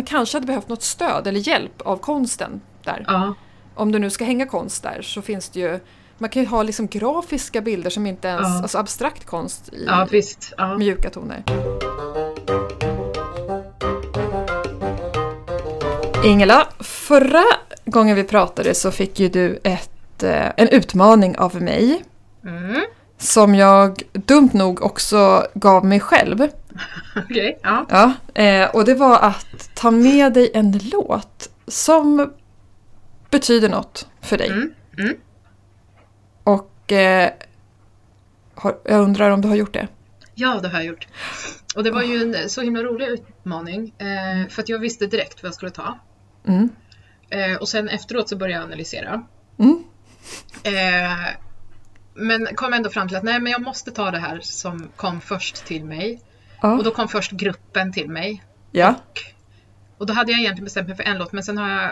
kanske hade behövt något stöd eller hjälp av konsten där. Ja. Om du nu ska hänga konst där så finns det ju, man kan ju ha liksom grafiska bilder som inte ens, alltså abstrakt konst i mjuka toner. Ingela, förra gången vi pratade så fick ju du en utmaning av mig som jag dumt nog också gav mig själv. Okej, och det var att ta med dig en låt som betyder något för dig. Mm. Mm. Och jag undrar om du har gjort det. Ja, det har jag gjort. Och det var ju en så himla rolig utmaning. För att jag visste direkt vad jag skulle ta. Mm. Och sen efteråt så började jag analysera. Mm. Men kom ändå fram till att nej, men jag måste ta det här som kom först till mig. Och då kom först gruppen till mig. Ja. Och då hade jag egentligen bestämt mig för en låt, men sen har jag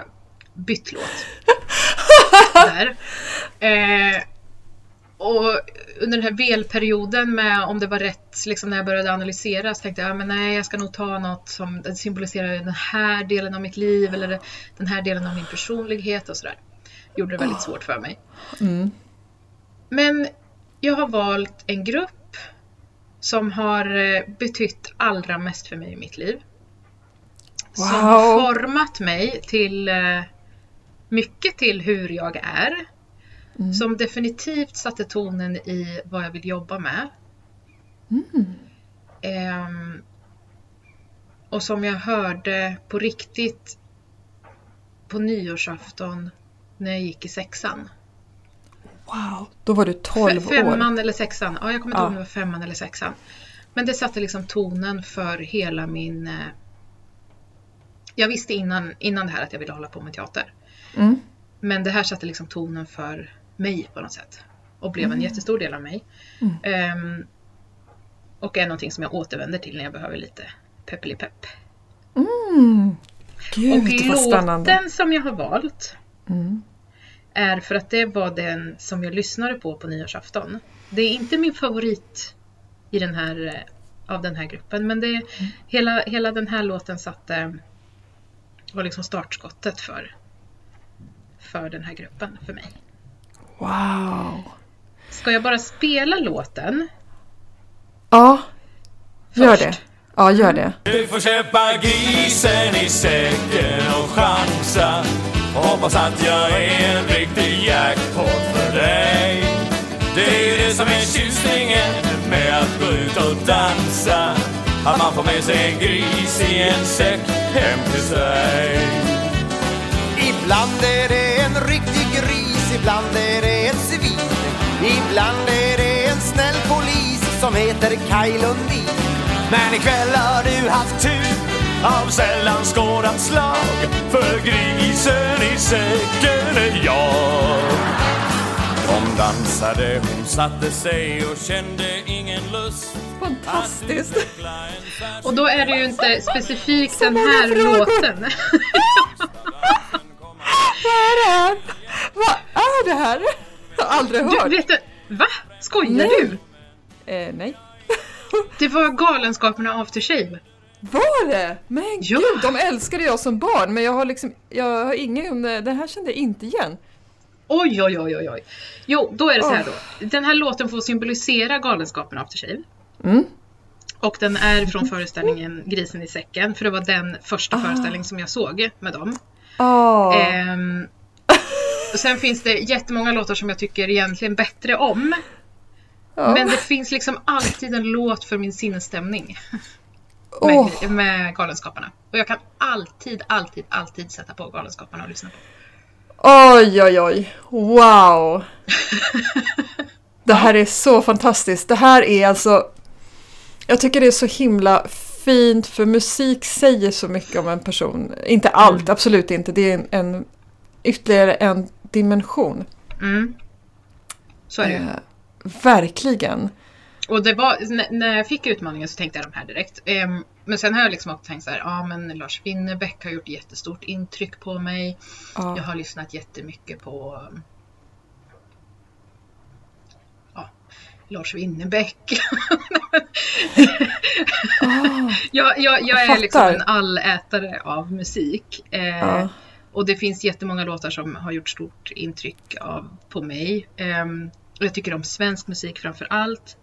bytt låt. Där. Och under den här velperioden med om det var rätt, liksom när jag började analysera så tänkte jag, men nej, jag ska nog ta något som symboliserar den här delen av mitt liv eller den här delen av min personlighet och sådär. Gjorde det väldigt svårt för mig. Mm. Men jag har valt en grupp som har betytt allra mest för mig i mitt liv. Wow. Som har format mig till mycket till hur jag är. Mm. Som definitivt satte tonen i vad jag vill jobba med. Mm. Och som jag hörde på riktigt på nyårsafton när jag gick i 6:an. Wow, då var du 12 år. 5:an eller 6:an. Ja, jag kommer inte ihåg om det var 5:an eller 6:an. Men det satte liksom tonen för hela min... Jag visste innan det här att jag ville hålla på med teater. Mm. Men det här satte liksom tonen för mig på något sätt. Och blev en jättestor del av mig. Mm. Och är någonting som jag återvänder till när jag behöver lite peppelipepp. Mm. Gud, och låten spännande. Som jag har valt... Mm. Är för att det var den som jag lyssnade på nyårsafton. Det är inte min favorit i den här, av den här gruppen, men det hela den här låten var liksom startskottet för den här gruppen för mig. Wow. Ska jag bara spela låten? Ja. Gör det. Ja, gör det. Du får köpa grisen i säcken och chansa. Hoppas att jag är en riktig jackpot för dig. Det är det som är tjusningen med att gå ut och dansa. Att man får med sig en gris i en säck hem till sig. Ibland är det en riktig gris, ibland är det ett svin. Ibland är det en snäll polis som heter Kaj Lundin. Men ikväll har du haft tur av sällan skådat slag, för grisen i säcken är jag. Hon dansade, hon satte sig och kände ingen lust. Fantastiskt. Och då är det ju inte specifikt den här låten. Vad är det här? Jag har aldrig hört. Du, vet du, va? Skojar du? Nej. Det var Galenskaperna Aftershave. Var det? Men ja. Gud, de älskade jag som barn. Men jag har ingen... Den här kände jag inte igen. Oj. Jo, då är det så här då. Den här låten får symbolisera Galenskaperna Aftershave. Mm. Och den är från föreställningen Grisen i säcken. För det var den första föreställning som jag såg med dem. Och sen finns det jättemånga låtar som jag tycker egentligen bättre om. Men det finns liksom alltid en låt för min sinnesstämning. Med Galenskaparna. Och jag kan alltid sätta på Galenskaparna och lyssna på. Oj. Wow. Det här är så fantastiskt. Det här är alltså... Jag tycker det är så himla fint, för musik säger så mycket om en person. Inte allt, absolut inte. Det är en ytterligare en dimension. Mm. Så är det. Verkligen. Och det var, när jag fick utmaningen så tänkte jag de här direkt. Men sen har jag liksom tänkt så här, men Lars Winnerbäck har gjort jättestort intryck på mig. Jag har lyssnat jättemycket på Lars Winnerbäck. Jag är liksom en allätare av musik. Och det finns jättemånga låtar som har gjort stort intryck på mig. Jag tycker om svensk musik framför allt.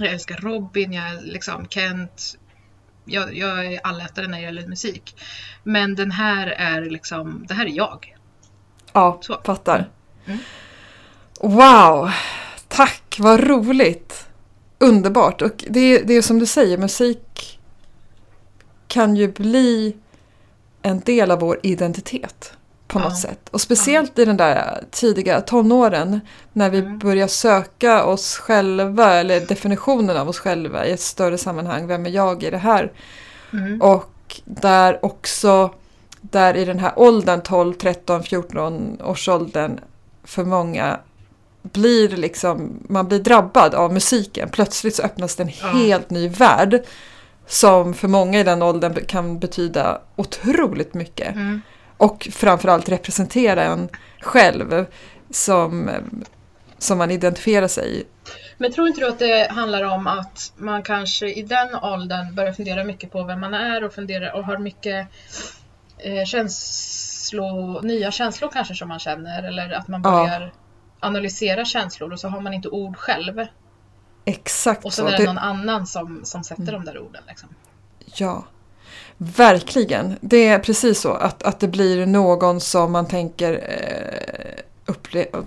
Jag älskar Robin, jag liksom Kent. Jag är allätare när det gäller musik. Men den här är liksom, det här är jag. Ja, så. Fattar. Wow. Tack, vad roligt. Underbart. Och det är som du säger, musik kan ju bli en del av vår identitet på något sätt. Och speciellt i den där tidiga tonåren när vi börjar söka oss själva eller definitionen av oss själva i ett större sammanhang. Vem är jag i det här? Och där i den här åldern, 12, 13, 14 års åldern, för många man blir drabbad av musiken. Plötsligt så öppnas det en helt ny värld som för många i den åldern kan betyda otroligt mycket. Och framförallt representera en själv som man identifierar sig i. Men tror inte du att det handlar om att man kanske i den åldern börjar fundera mycket på vem man är och funderar och har mycket nya känslor kanske som man känner, eller att man börjar analysera känslor och så har man inte ord själv. Exakt. Och så är det någon annan som sätter de där orden liksom. Ja. Verkligen. Det är precis så att det blir någon som man tänker uppleva.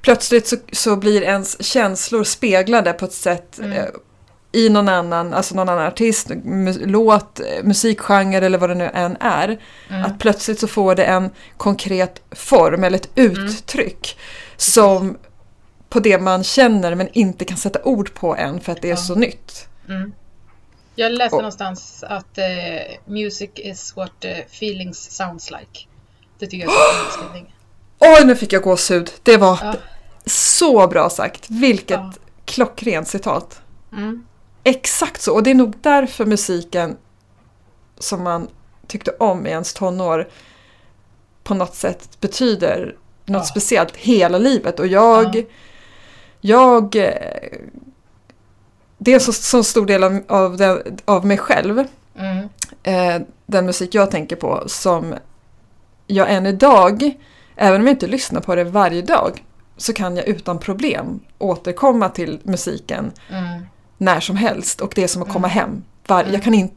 Plötsligt så blir ens känslor speglade på ett sätt i någon annan, alltså någon annan artist, låt, musikgenre eller vad det nu än är. Att plötsligt så får det en konkret form eller ett uttryck som på det man känner men inte kan sätta ord på än för att det är så nytt. Jag läste någonstans att music is what feelings sounds like. Det tycker jag är en beskrivning. Oj, nu fick jag gåshud. Det var så bra sagt. Vilket klockrent citat. Exakt så. Och det är nog därför musiken som man tyckte om i ens tonår på något sätt betyder något speciellt hela livet. Och jag det är så stor del av mig själv, den musik jag tänker på, som jag än idag, även om jag inte lyssnar på det varje dag, så kan jag utan problem återkomma till musiken när som helst. Och det är som att komma hem.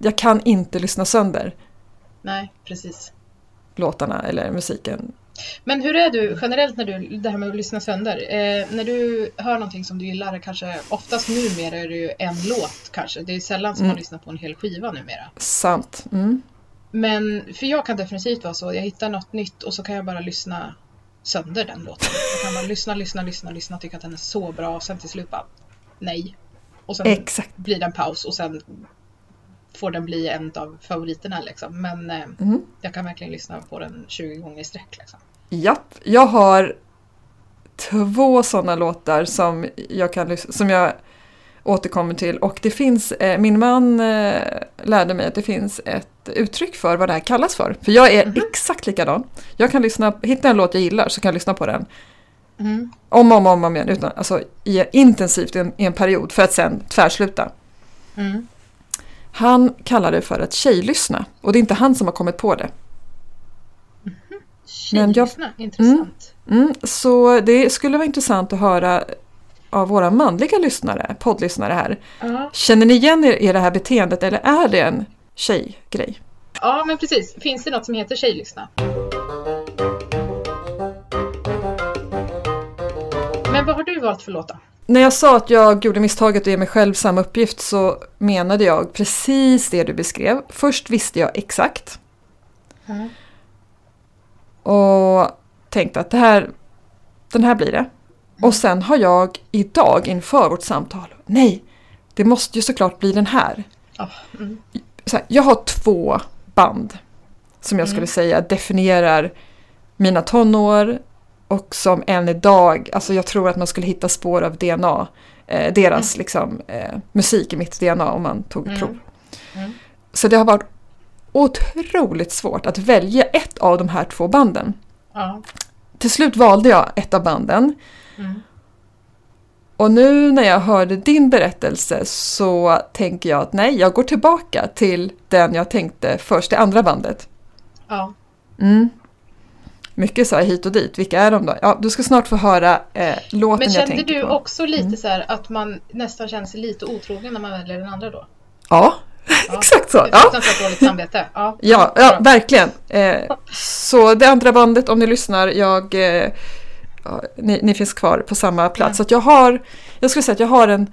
Jag kan inte lyssna sönder. Nej, precis. Låtarna eller musiken. Men hur är du generellt när du, det här med att lyssna sönder, när du hör någonting som du gillar, kanske oftast numera är det ju en låt kanske, det är sällan som man lyssnar på en hel skiva numera. Sant. Men för jag kan definitivt vara så, jag hittar något nytt och så kan jag bara lyssna sönder den låten. Jag kan bara lyssna, tycka att den är så bra och sen till slut bara, nej, Och sen exakt. Blir det en paus och sen får den bli en av favoriterna. Liksom. Men jag kan verkligen lyssna på den 20 gånger i sträck. Liksom. Japp, jag har 2 sådana låtar som jag återkommer till. Och det finns, min man lärde mig att det finns ett uttryck för vad det här kallas för. För jag är exakt likadan. Jag kan hitta en låt jag gillar så kan jag lyssna på den. Mm. Om igen, utan, alltså, intensivt i en period för att sen tvärsluta. Mm. Han kallar det för att tjejlyssna. Och det är inte han som har kommit på det. Mm. Tjejlyssna, intressant. Så det skulle vara intressant att höra av våra manliga lyssnare, poddlyssnare här. Känner ni igen er i det här beteendet eller är det en tjejgrej? Ja, men precis. Finns det något som heter tjejlyssna? Men vad har du valt för låta? När jag sa att jag gjorde misstaget att ge mig själv samma uppgift så menade jag precis det du beskrev. Först visste jag exakt. Mm. Och tänkte att den här blir det. Mm. Och sen har jag idag inför vårt samtal. Nej, det måste ju såklart bli den här. Mm. Så här, jag har 2 band som jag skulle säga definierar mina tonår. Och som än idag, alltså jag tror att man skulle hitta spår av DNA, deras musik i mitt DNA om man tog prov. Mm. Så det har varit otroligt svårt att välja ett av de här 2 banden. Ja. Till slut valde jag ett av banden. Mm. Och nu när jag hörde din berättelse så tänker jag att nej, jag går tillbaka till den jag tänkte först, det andra bandet. Ja. Mm. Mycket så här hit och dit. Vilka är de då? Ja, du ska snart få höra låten jag tänker på. Men kände du också lite så här att man nästan känner sig lite otrogen när man väljer den andra då? Ja, exakt så. Det är fruktansvärt dåligt samvete. Ja, verkligen. Så det andra bandet, om ni lyssnar, ni finns kvar på samma plats. Så att jag skulle säga att jag har en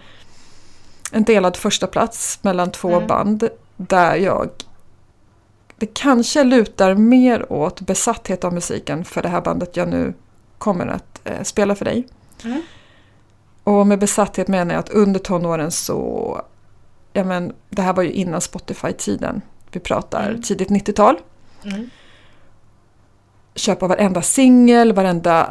delad första plats mellan 2 band där det kanske lutar mer åt besatthet av musiken för det här bandet jag nu kommer att spela för dig. Mm. Och med besatthet menar jag att under tonåren så... Ja, men, det här var ju innan Spotify-tiden. Vi pratar tidigt 90-tal. Mm. Köpa varenda singel,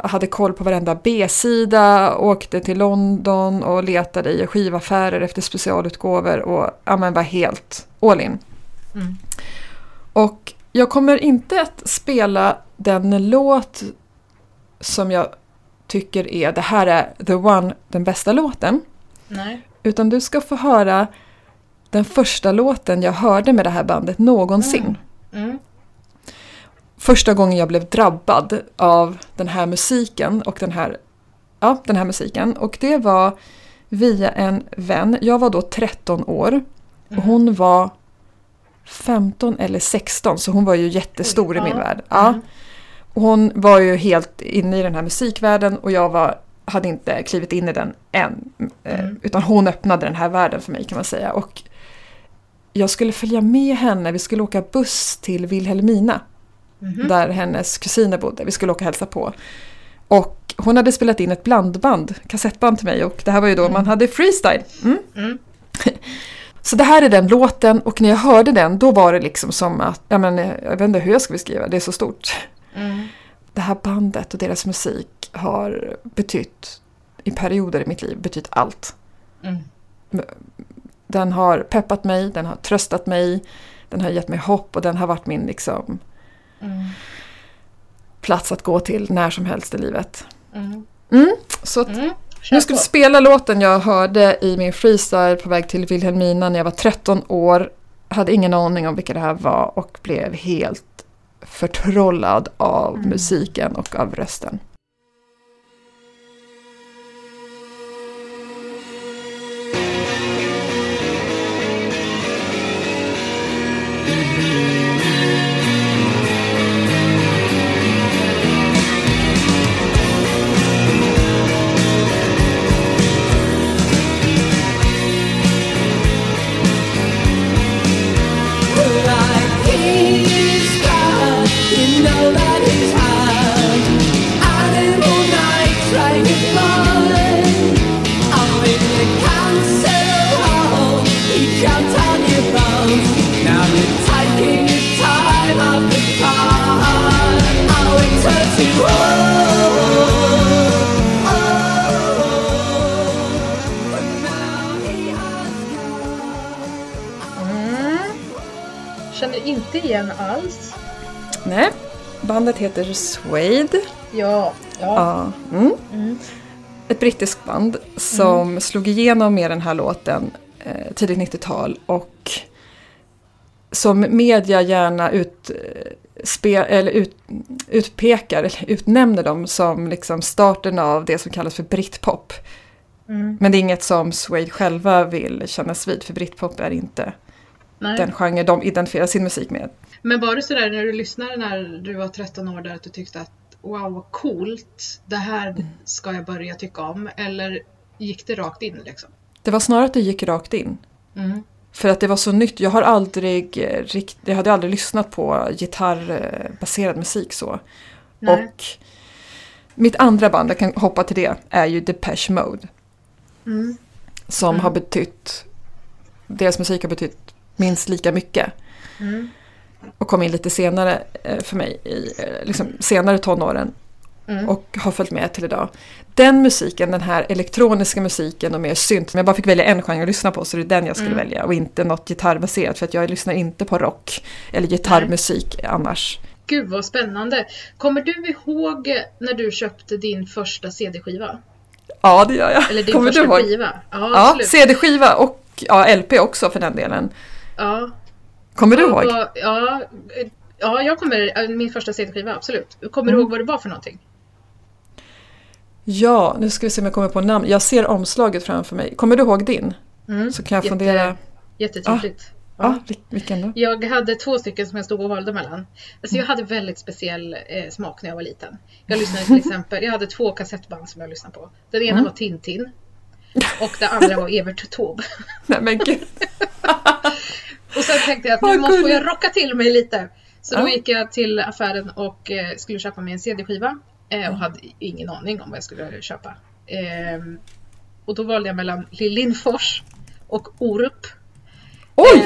hade koll på varenda B-sida, åkte till London och letade i skivaffärer efter specialutgåvor och var helt all in. Mm. Och jag kommer inte att spela den låt som jag tycker är det här är the one, den bästa låten. Nej. Utan du ska få höra den första låten jag hörde med det här bandet någonsin. Mm. Mm. Första gången jag blev drabbad av den här musiken och den här musiken. Och det var via en vän. Jag var då 13 år och hon var 15 eller 16, så hon var ju jättestor i min värld. Ja. Hon var ju helt inne i den här musikvärlden och jag hade inte klivit in i den än. Utan hon öppnade den här världen för mig kan man säga. Och jag skulle följa med henne, vi skulle åka buss till Vilhelmina. Där hennes kusiner bodde, vi skulle åka och hälsa på. Och hon hade spelat in ett blandband, kassettband till mig. Och det här var ju då man hade freestyle. Så det här är den låten och när jag hörde den då var det liksom som att, jag vet inte hur jag ska beskriva, det är så stort. Mm. Det här bandet och deras musik har betytt, i perioder i mitt liv, betytt allt. Mm. Den har peppat mig, den har tröstat mig, den har gett mig hopp och den har varit min liksom, plats att gå till när som helst i livet. Så att... Nu ska vi spela låten jag hörde i min freestyle på väg till Vilhelmina när jag var 13 år. Hade ingen aning om vilka det här var och blev helt förtrollad av musiken och av rösten. Trying to fall in, I'm in the cancer Känner inte igen alls. Nej, bandet heter Suede. Ja. Mm. Ett brittiskt band som slog igenom med den här låten tidigt 90-tal och som media gärna utnämner dem som liksom starten av det som kallas för britpop. Mm. Men det är inget som Suede själva vill kännas vid, för britpop är inte den genre de identifierar sin musik med. Men var det sådär när du lyssnade när du var 13 år där att du tyckte att wow, vad coolt, det här ska jag börja tycka om, eller gick det rakt in liksom? Det var snarare att det gick rakt in. Mm. För att det var så nytt. Jag hade aldrig lyssnat på gitarrbaserad musik så. Nej. Och mitt andra band, jag kan hoppa till det, är ju Depeche Mode. Mm. Som har betytt, deras musik har betytt minst lika mycket. Mm. Och kom in lite senare för mig, i liksom senare tonåren. Mm. Och har följt med till idag. Den musiken, den här elektroniska musiken och mer synt. Men jag bara fick välja en genre att lyssna på, så det är den jag skulle välja. Och inte något gitarrbaserat, för att jag lyssnar inte på rock eller gitarrmusik annars. Gud vad spännande. Kommer du ihåg när du köpte din första CD-skiva? Ja, det gör jag. Eller din första skiva? Ja, absolut. CD-skiva och LP också för den delen. Ja. Kommer du ihåg? Ja, jag kommer, min första CD-skiva, absolut. Kommer du ihåg vad det var för någonting? Ja, nu ska vi se om jag kommer på namn. Jag ser omslaget framför mig. Kommer du ihåg din? Mm. Så kan jag fundera. Jättetydligt. Ja, vilken då? Jag hade 2 stycken som jag stod och valde mellan. Alltså jag hade väldigt speciell smak när jag var liten. Jag lyssnade till exempel, jag hade 2 kassettband som jag lyssnade på. Den ena var Tintin och den andra var Evert Taube. Nej men gud. Och sen tänkte jag att nu måste jag rocka till mig lite. Så då gick jag till affären och skulle köpa mig en CD-skiva. Och hade ingen aning om vad jag skulle köpa. Och då valde jag mellan Lill-Lindfors och Orup.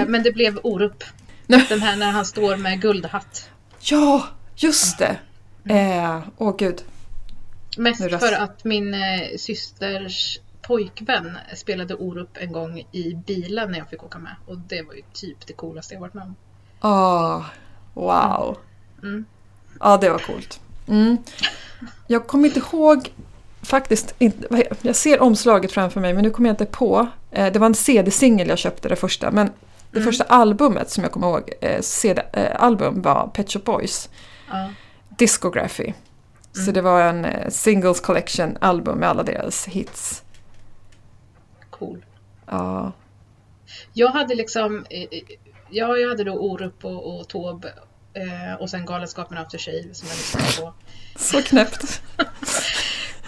Men det blev Orup. Nej. Den här när han står med guldhatt. Ja, just det. Gud. Mest för att min systers pojkvän spelade Orup en gång i bilen när jag fick åka med. Och det var ju typ det coolaste jag varit med om. Wow. Mm. Ja, det var coolt. Mm. Jag kommer inte ihåg faktiskt, jag ser omslaget framför mig men nu kommer jag inte på. Det var en CD-singel jag köpte det första, men det första albumet som jag kommer ihåg, CD-album, var Pet Shop Boys Discography. Så det var en singles collection album med alla deras hits. Cool. Ja. Jag hade liksom jag hade då Orup och Taube och sen Galenskaperna och Aftershave som jag lyssnade på. Så knäppt.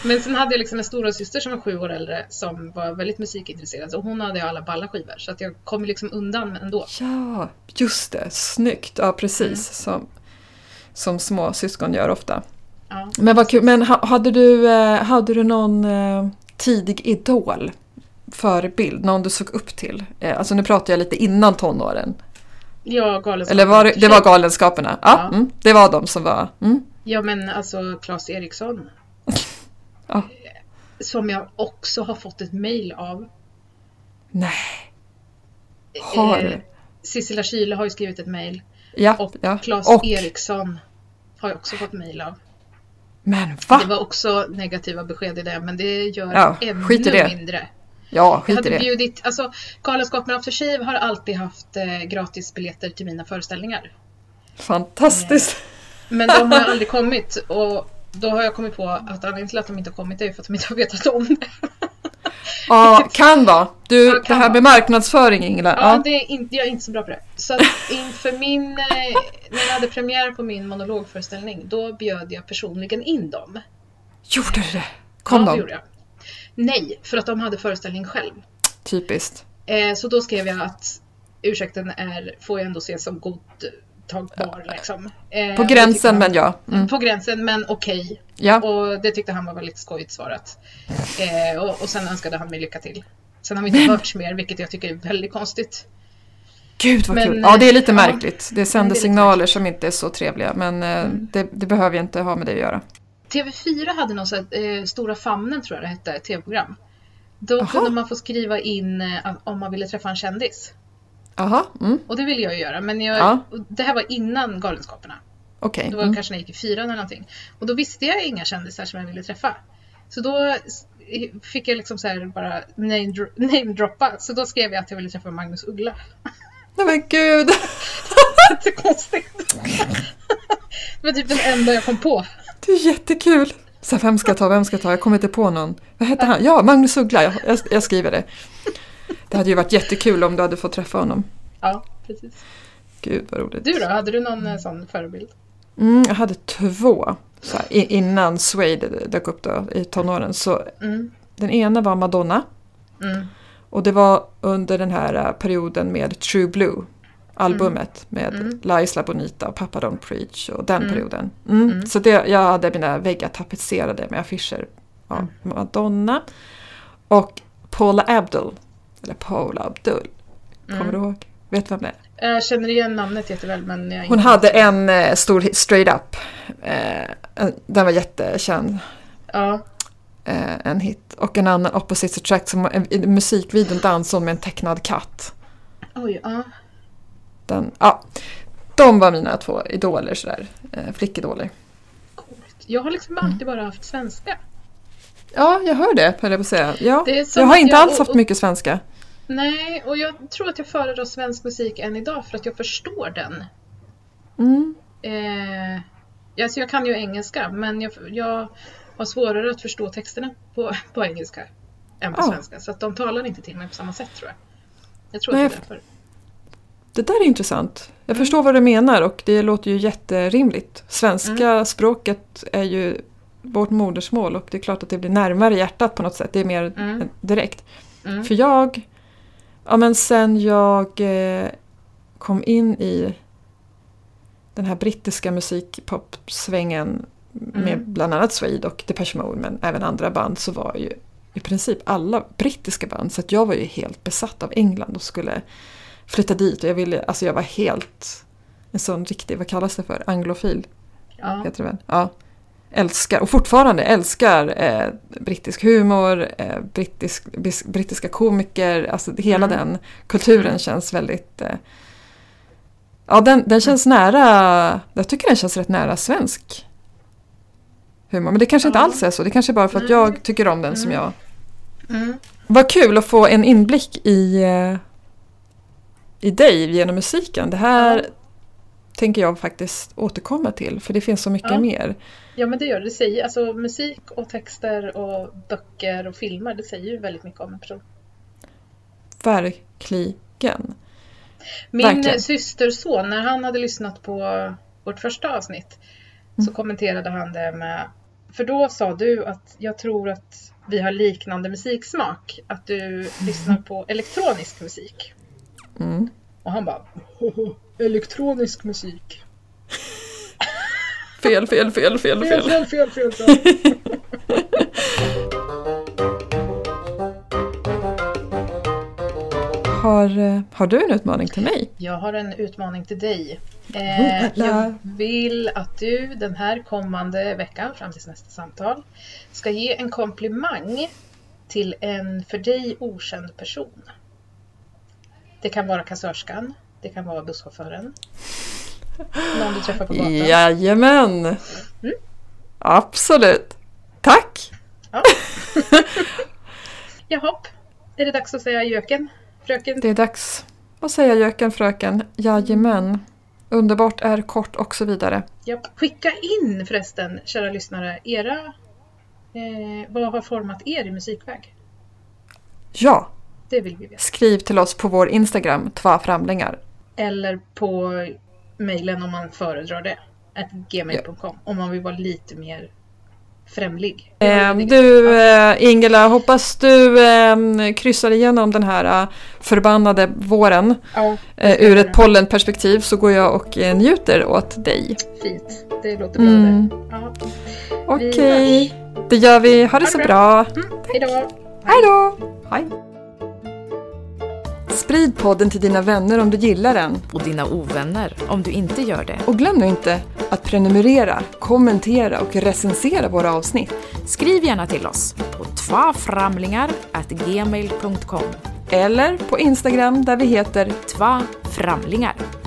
Men sen hade jag liksom en stora syster som var 7 år äldre som var väldigt musikintresserad och hon hade alla balla skivor så att jag kom liksom undan ändå. Ja, just det. Snyggt. Ja, precis. Som små syskon gör ofta. Ja. Men vad kul. Men hade du någon tidig idol, förebild, någon du såg upp till? Alltså nu pratar jag lite innan tonåren. Ja, Galenskaperna. Eller det var Galenskaperna. Ja. Mm, det var de som var. Mm. Ja, men alltså Claes Eriksson. Ja. Som jag också har fått ett mejl av. Nej. Har du? Sissela Kihle har ju skrivit ett mejl. Ja, och Claes Eriksson har jag också fått mejl av. Men va? Det var också negativa besked i det, men det gör ännu mindre. Ja, skit i det. Jag hade bjudit, alltså Galenskaperna och Aftershave har alltid haft gratis biljetter till mina föreställningar. Fantastiskt. Men de har aldrig kommit och då har jag kommit på att anledningen till att de inte har kommit är för att de inte har vetat om det. Ja, kan vara. Det här med marknadsföring, Ingela. Ja, jag är inte så bra på det. Så att inför när jag hade premiär på min monologföreställning, då bjöd jag personligen in dem. Gjorde du det? Kom de? Gjorde jag. Nej, för att de hade föreställning själv. Typiskt. Så då skrev jag att ursäkten får jag ändå se som godtagbar liksom. På gränsen, men ja. Mm. På gränsen, men okej. Ja. Och det tyckte han var väldigt skojigt svarat. Och sen önskade han mig lycka till. Sen har vi inte hörts mer, vilket jag tycker är väldigt konstigt. Gud vad kul. Ja, det är lite märkligt. Det sänder signaler som inte är så trevliga. Men det behöver jag inte ha med det att göra. TV4 hade någon sån här, Stora famnen tror jag det hette, tv-program. Då kunde man få skriva in om man ville träffa en kändis. Aha. Mm. Och det ville jag ju göra. Men det här var innan Galenskaperna. Okay. Det var kanske när jag gick i 4 eller någonting. Och då visste jag inga kändisar som jag ville träffa. Så då fick jag liksom så här bara name-droppa. Så då skrev jag att jag ville träffa Magnus Uggla. Nej men gud! Det är konstigt. Det var typ den enda jag kom på. Det är jättekul. Så vem ska jag ta? Jag kommer inte på någon. Vad heter han? Ja, Magnus Uggla. Jag skriver det. Det hade ju varit jättekul om du hade fått träffa honom. Ja, precis. Gud vad roligt. Du då? Hade du någon sån förebild? Jag hade 2. Så här, innan Suede dök upp då, i tonåren. Så den ena var Madonna. Mm. Och det var under den här perioden med True Blue-albumet med La Isla Bonita och Papa Don't Preach och den perioden. Mm. Mm. Så jag hade mina väggar tapetserade med affischer av Madonna. Och Paula Abdul. Kommer du ihåg? Vet du vem det är? Jag känner igen namnet jätteväl, men hon hade en stor Straight Up. Den var jättekänd. Ja. En hit. Och en annan Opposite Attract som i musikvideon dansade med en tecknad katt. Oj, ja. De var mina 2 idoler sådär. Flickidoler. Coolt. Jag har liksom alltid bara haft svenska. Ja, jag hör det. Höll jag på att säga. Ja. Jag har inte alls haft mycket svenska. Nej, och jag tror att jag föredrar svensk musik än idag för att jag förstår den. Mm. Alltså jag kan ju engelska, men jag har svårare att förstå texterna på engelska än på svenska. Så att de talar inte till mig på samma sätt tror jag. Jag tror att det är därför. Det där är intressant. Jag förstår vad du menar och det låter ju jätterimligt. Svenska språket är ju vårt modersmål och det är klart att det blir närmare hjärtat på något sätt. Det är mer direkt. Mm. För men sen jag kom in i den här brittiska musikpopsvängen med bland annat Suede och Depeche Mode, men även andra band, så var ju i princip alla brittiska band, så att jag var ju helt besatt av England och skulle flytta dit och jag var helt en sån riktig, vad kallas det för? Anglofil. Ja. Heter det väl? Ja. Älskar, och fortfarande älskar brittisk humor, brittiska komiker, alltså hela den kulturen känns väldigt den känns nära, jag tycker den känns rätt nära svensk humor, men det kanske inte alls är så, det kanske är bara för att jag tycker om den som jag Vad kul att få en inblick i dig genom musiken, det här tänker jag faktiskt återkomma till, för det finns så mycket mer. Ja, men det gör det. Säger, alltså, musik och texter och böcker och filmer, det säger ju väldigt mycket om en person. Verkligen. Min systerson, när han hade lyssnat på vårt första avsnitt så kommenterade han det med, för då sa du att jag tror att vi har liknande musiksmak, att du lyssnar på elektronisk musik. Mm. Och han bara, elektronisk musik. Fel. Har du en utmaning till mig? Jag har en utmaning till dig. Jag vill att du den här kommande veckan, fram till nästa samtal, ska ge en komplimang till en för dig okänd person. Det kan vara kassörskan, det kan vara busschauffören. Någon du träffar på gatan. Jajamän. Mm. Absolut. Tack. Ja. Jaha. Är det dags att säga jöken, fröken? Det är dags att säga jöken, fröken. Jajamän. Underbart är kort och så vidare. Ja. Skicka in förresten, kära lyssnare, vad har format er i musikväg? Ja. Det vill vi veta. Skriv till oss på vår Instagram, 2framlingar. Eller på mejlen om man föredrar det. @gmail.com om man vill vara lite mer främlig. Ingela, hoppas du kryssar igenom den här förbannade våren ur ett pollenperspektiv, så går jag och njuter åt dig. Fint, det låter bra det. Ja. Okej, det gör vi. Ha det så bra. Hej då. Hej då. Hej. Sprid podden till dina vänner om du gillar den. Och dina ovänner om du inte gör det. Och glöm nu inte att prenumerera, kommentera och recensera våra avsnitt. Skriv gärna till oss på tvaframlingar@gmail.com eller på Instagram där vi heter tvaframlingar.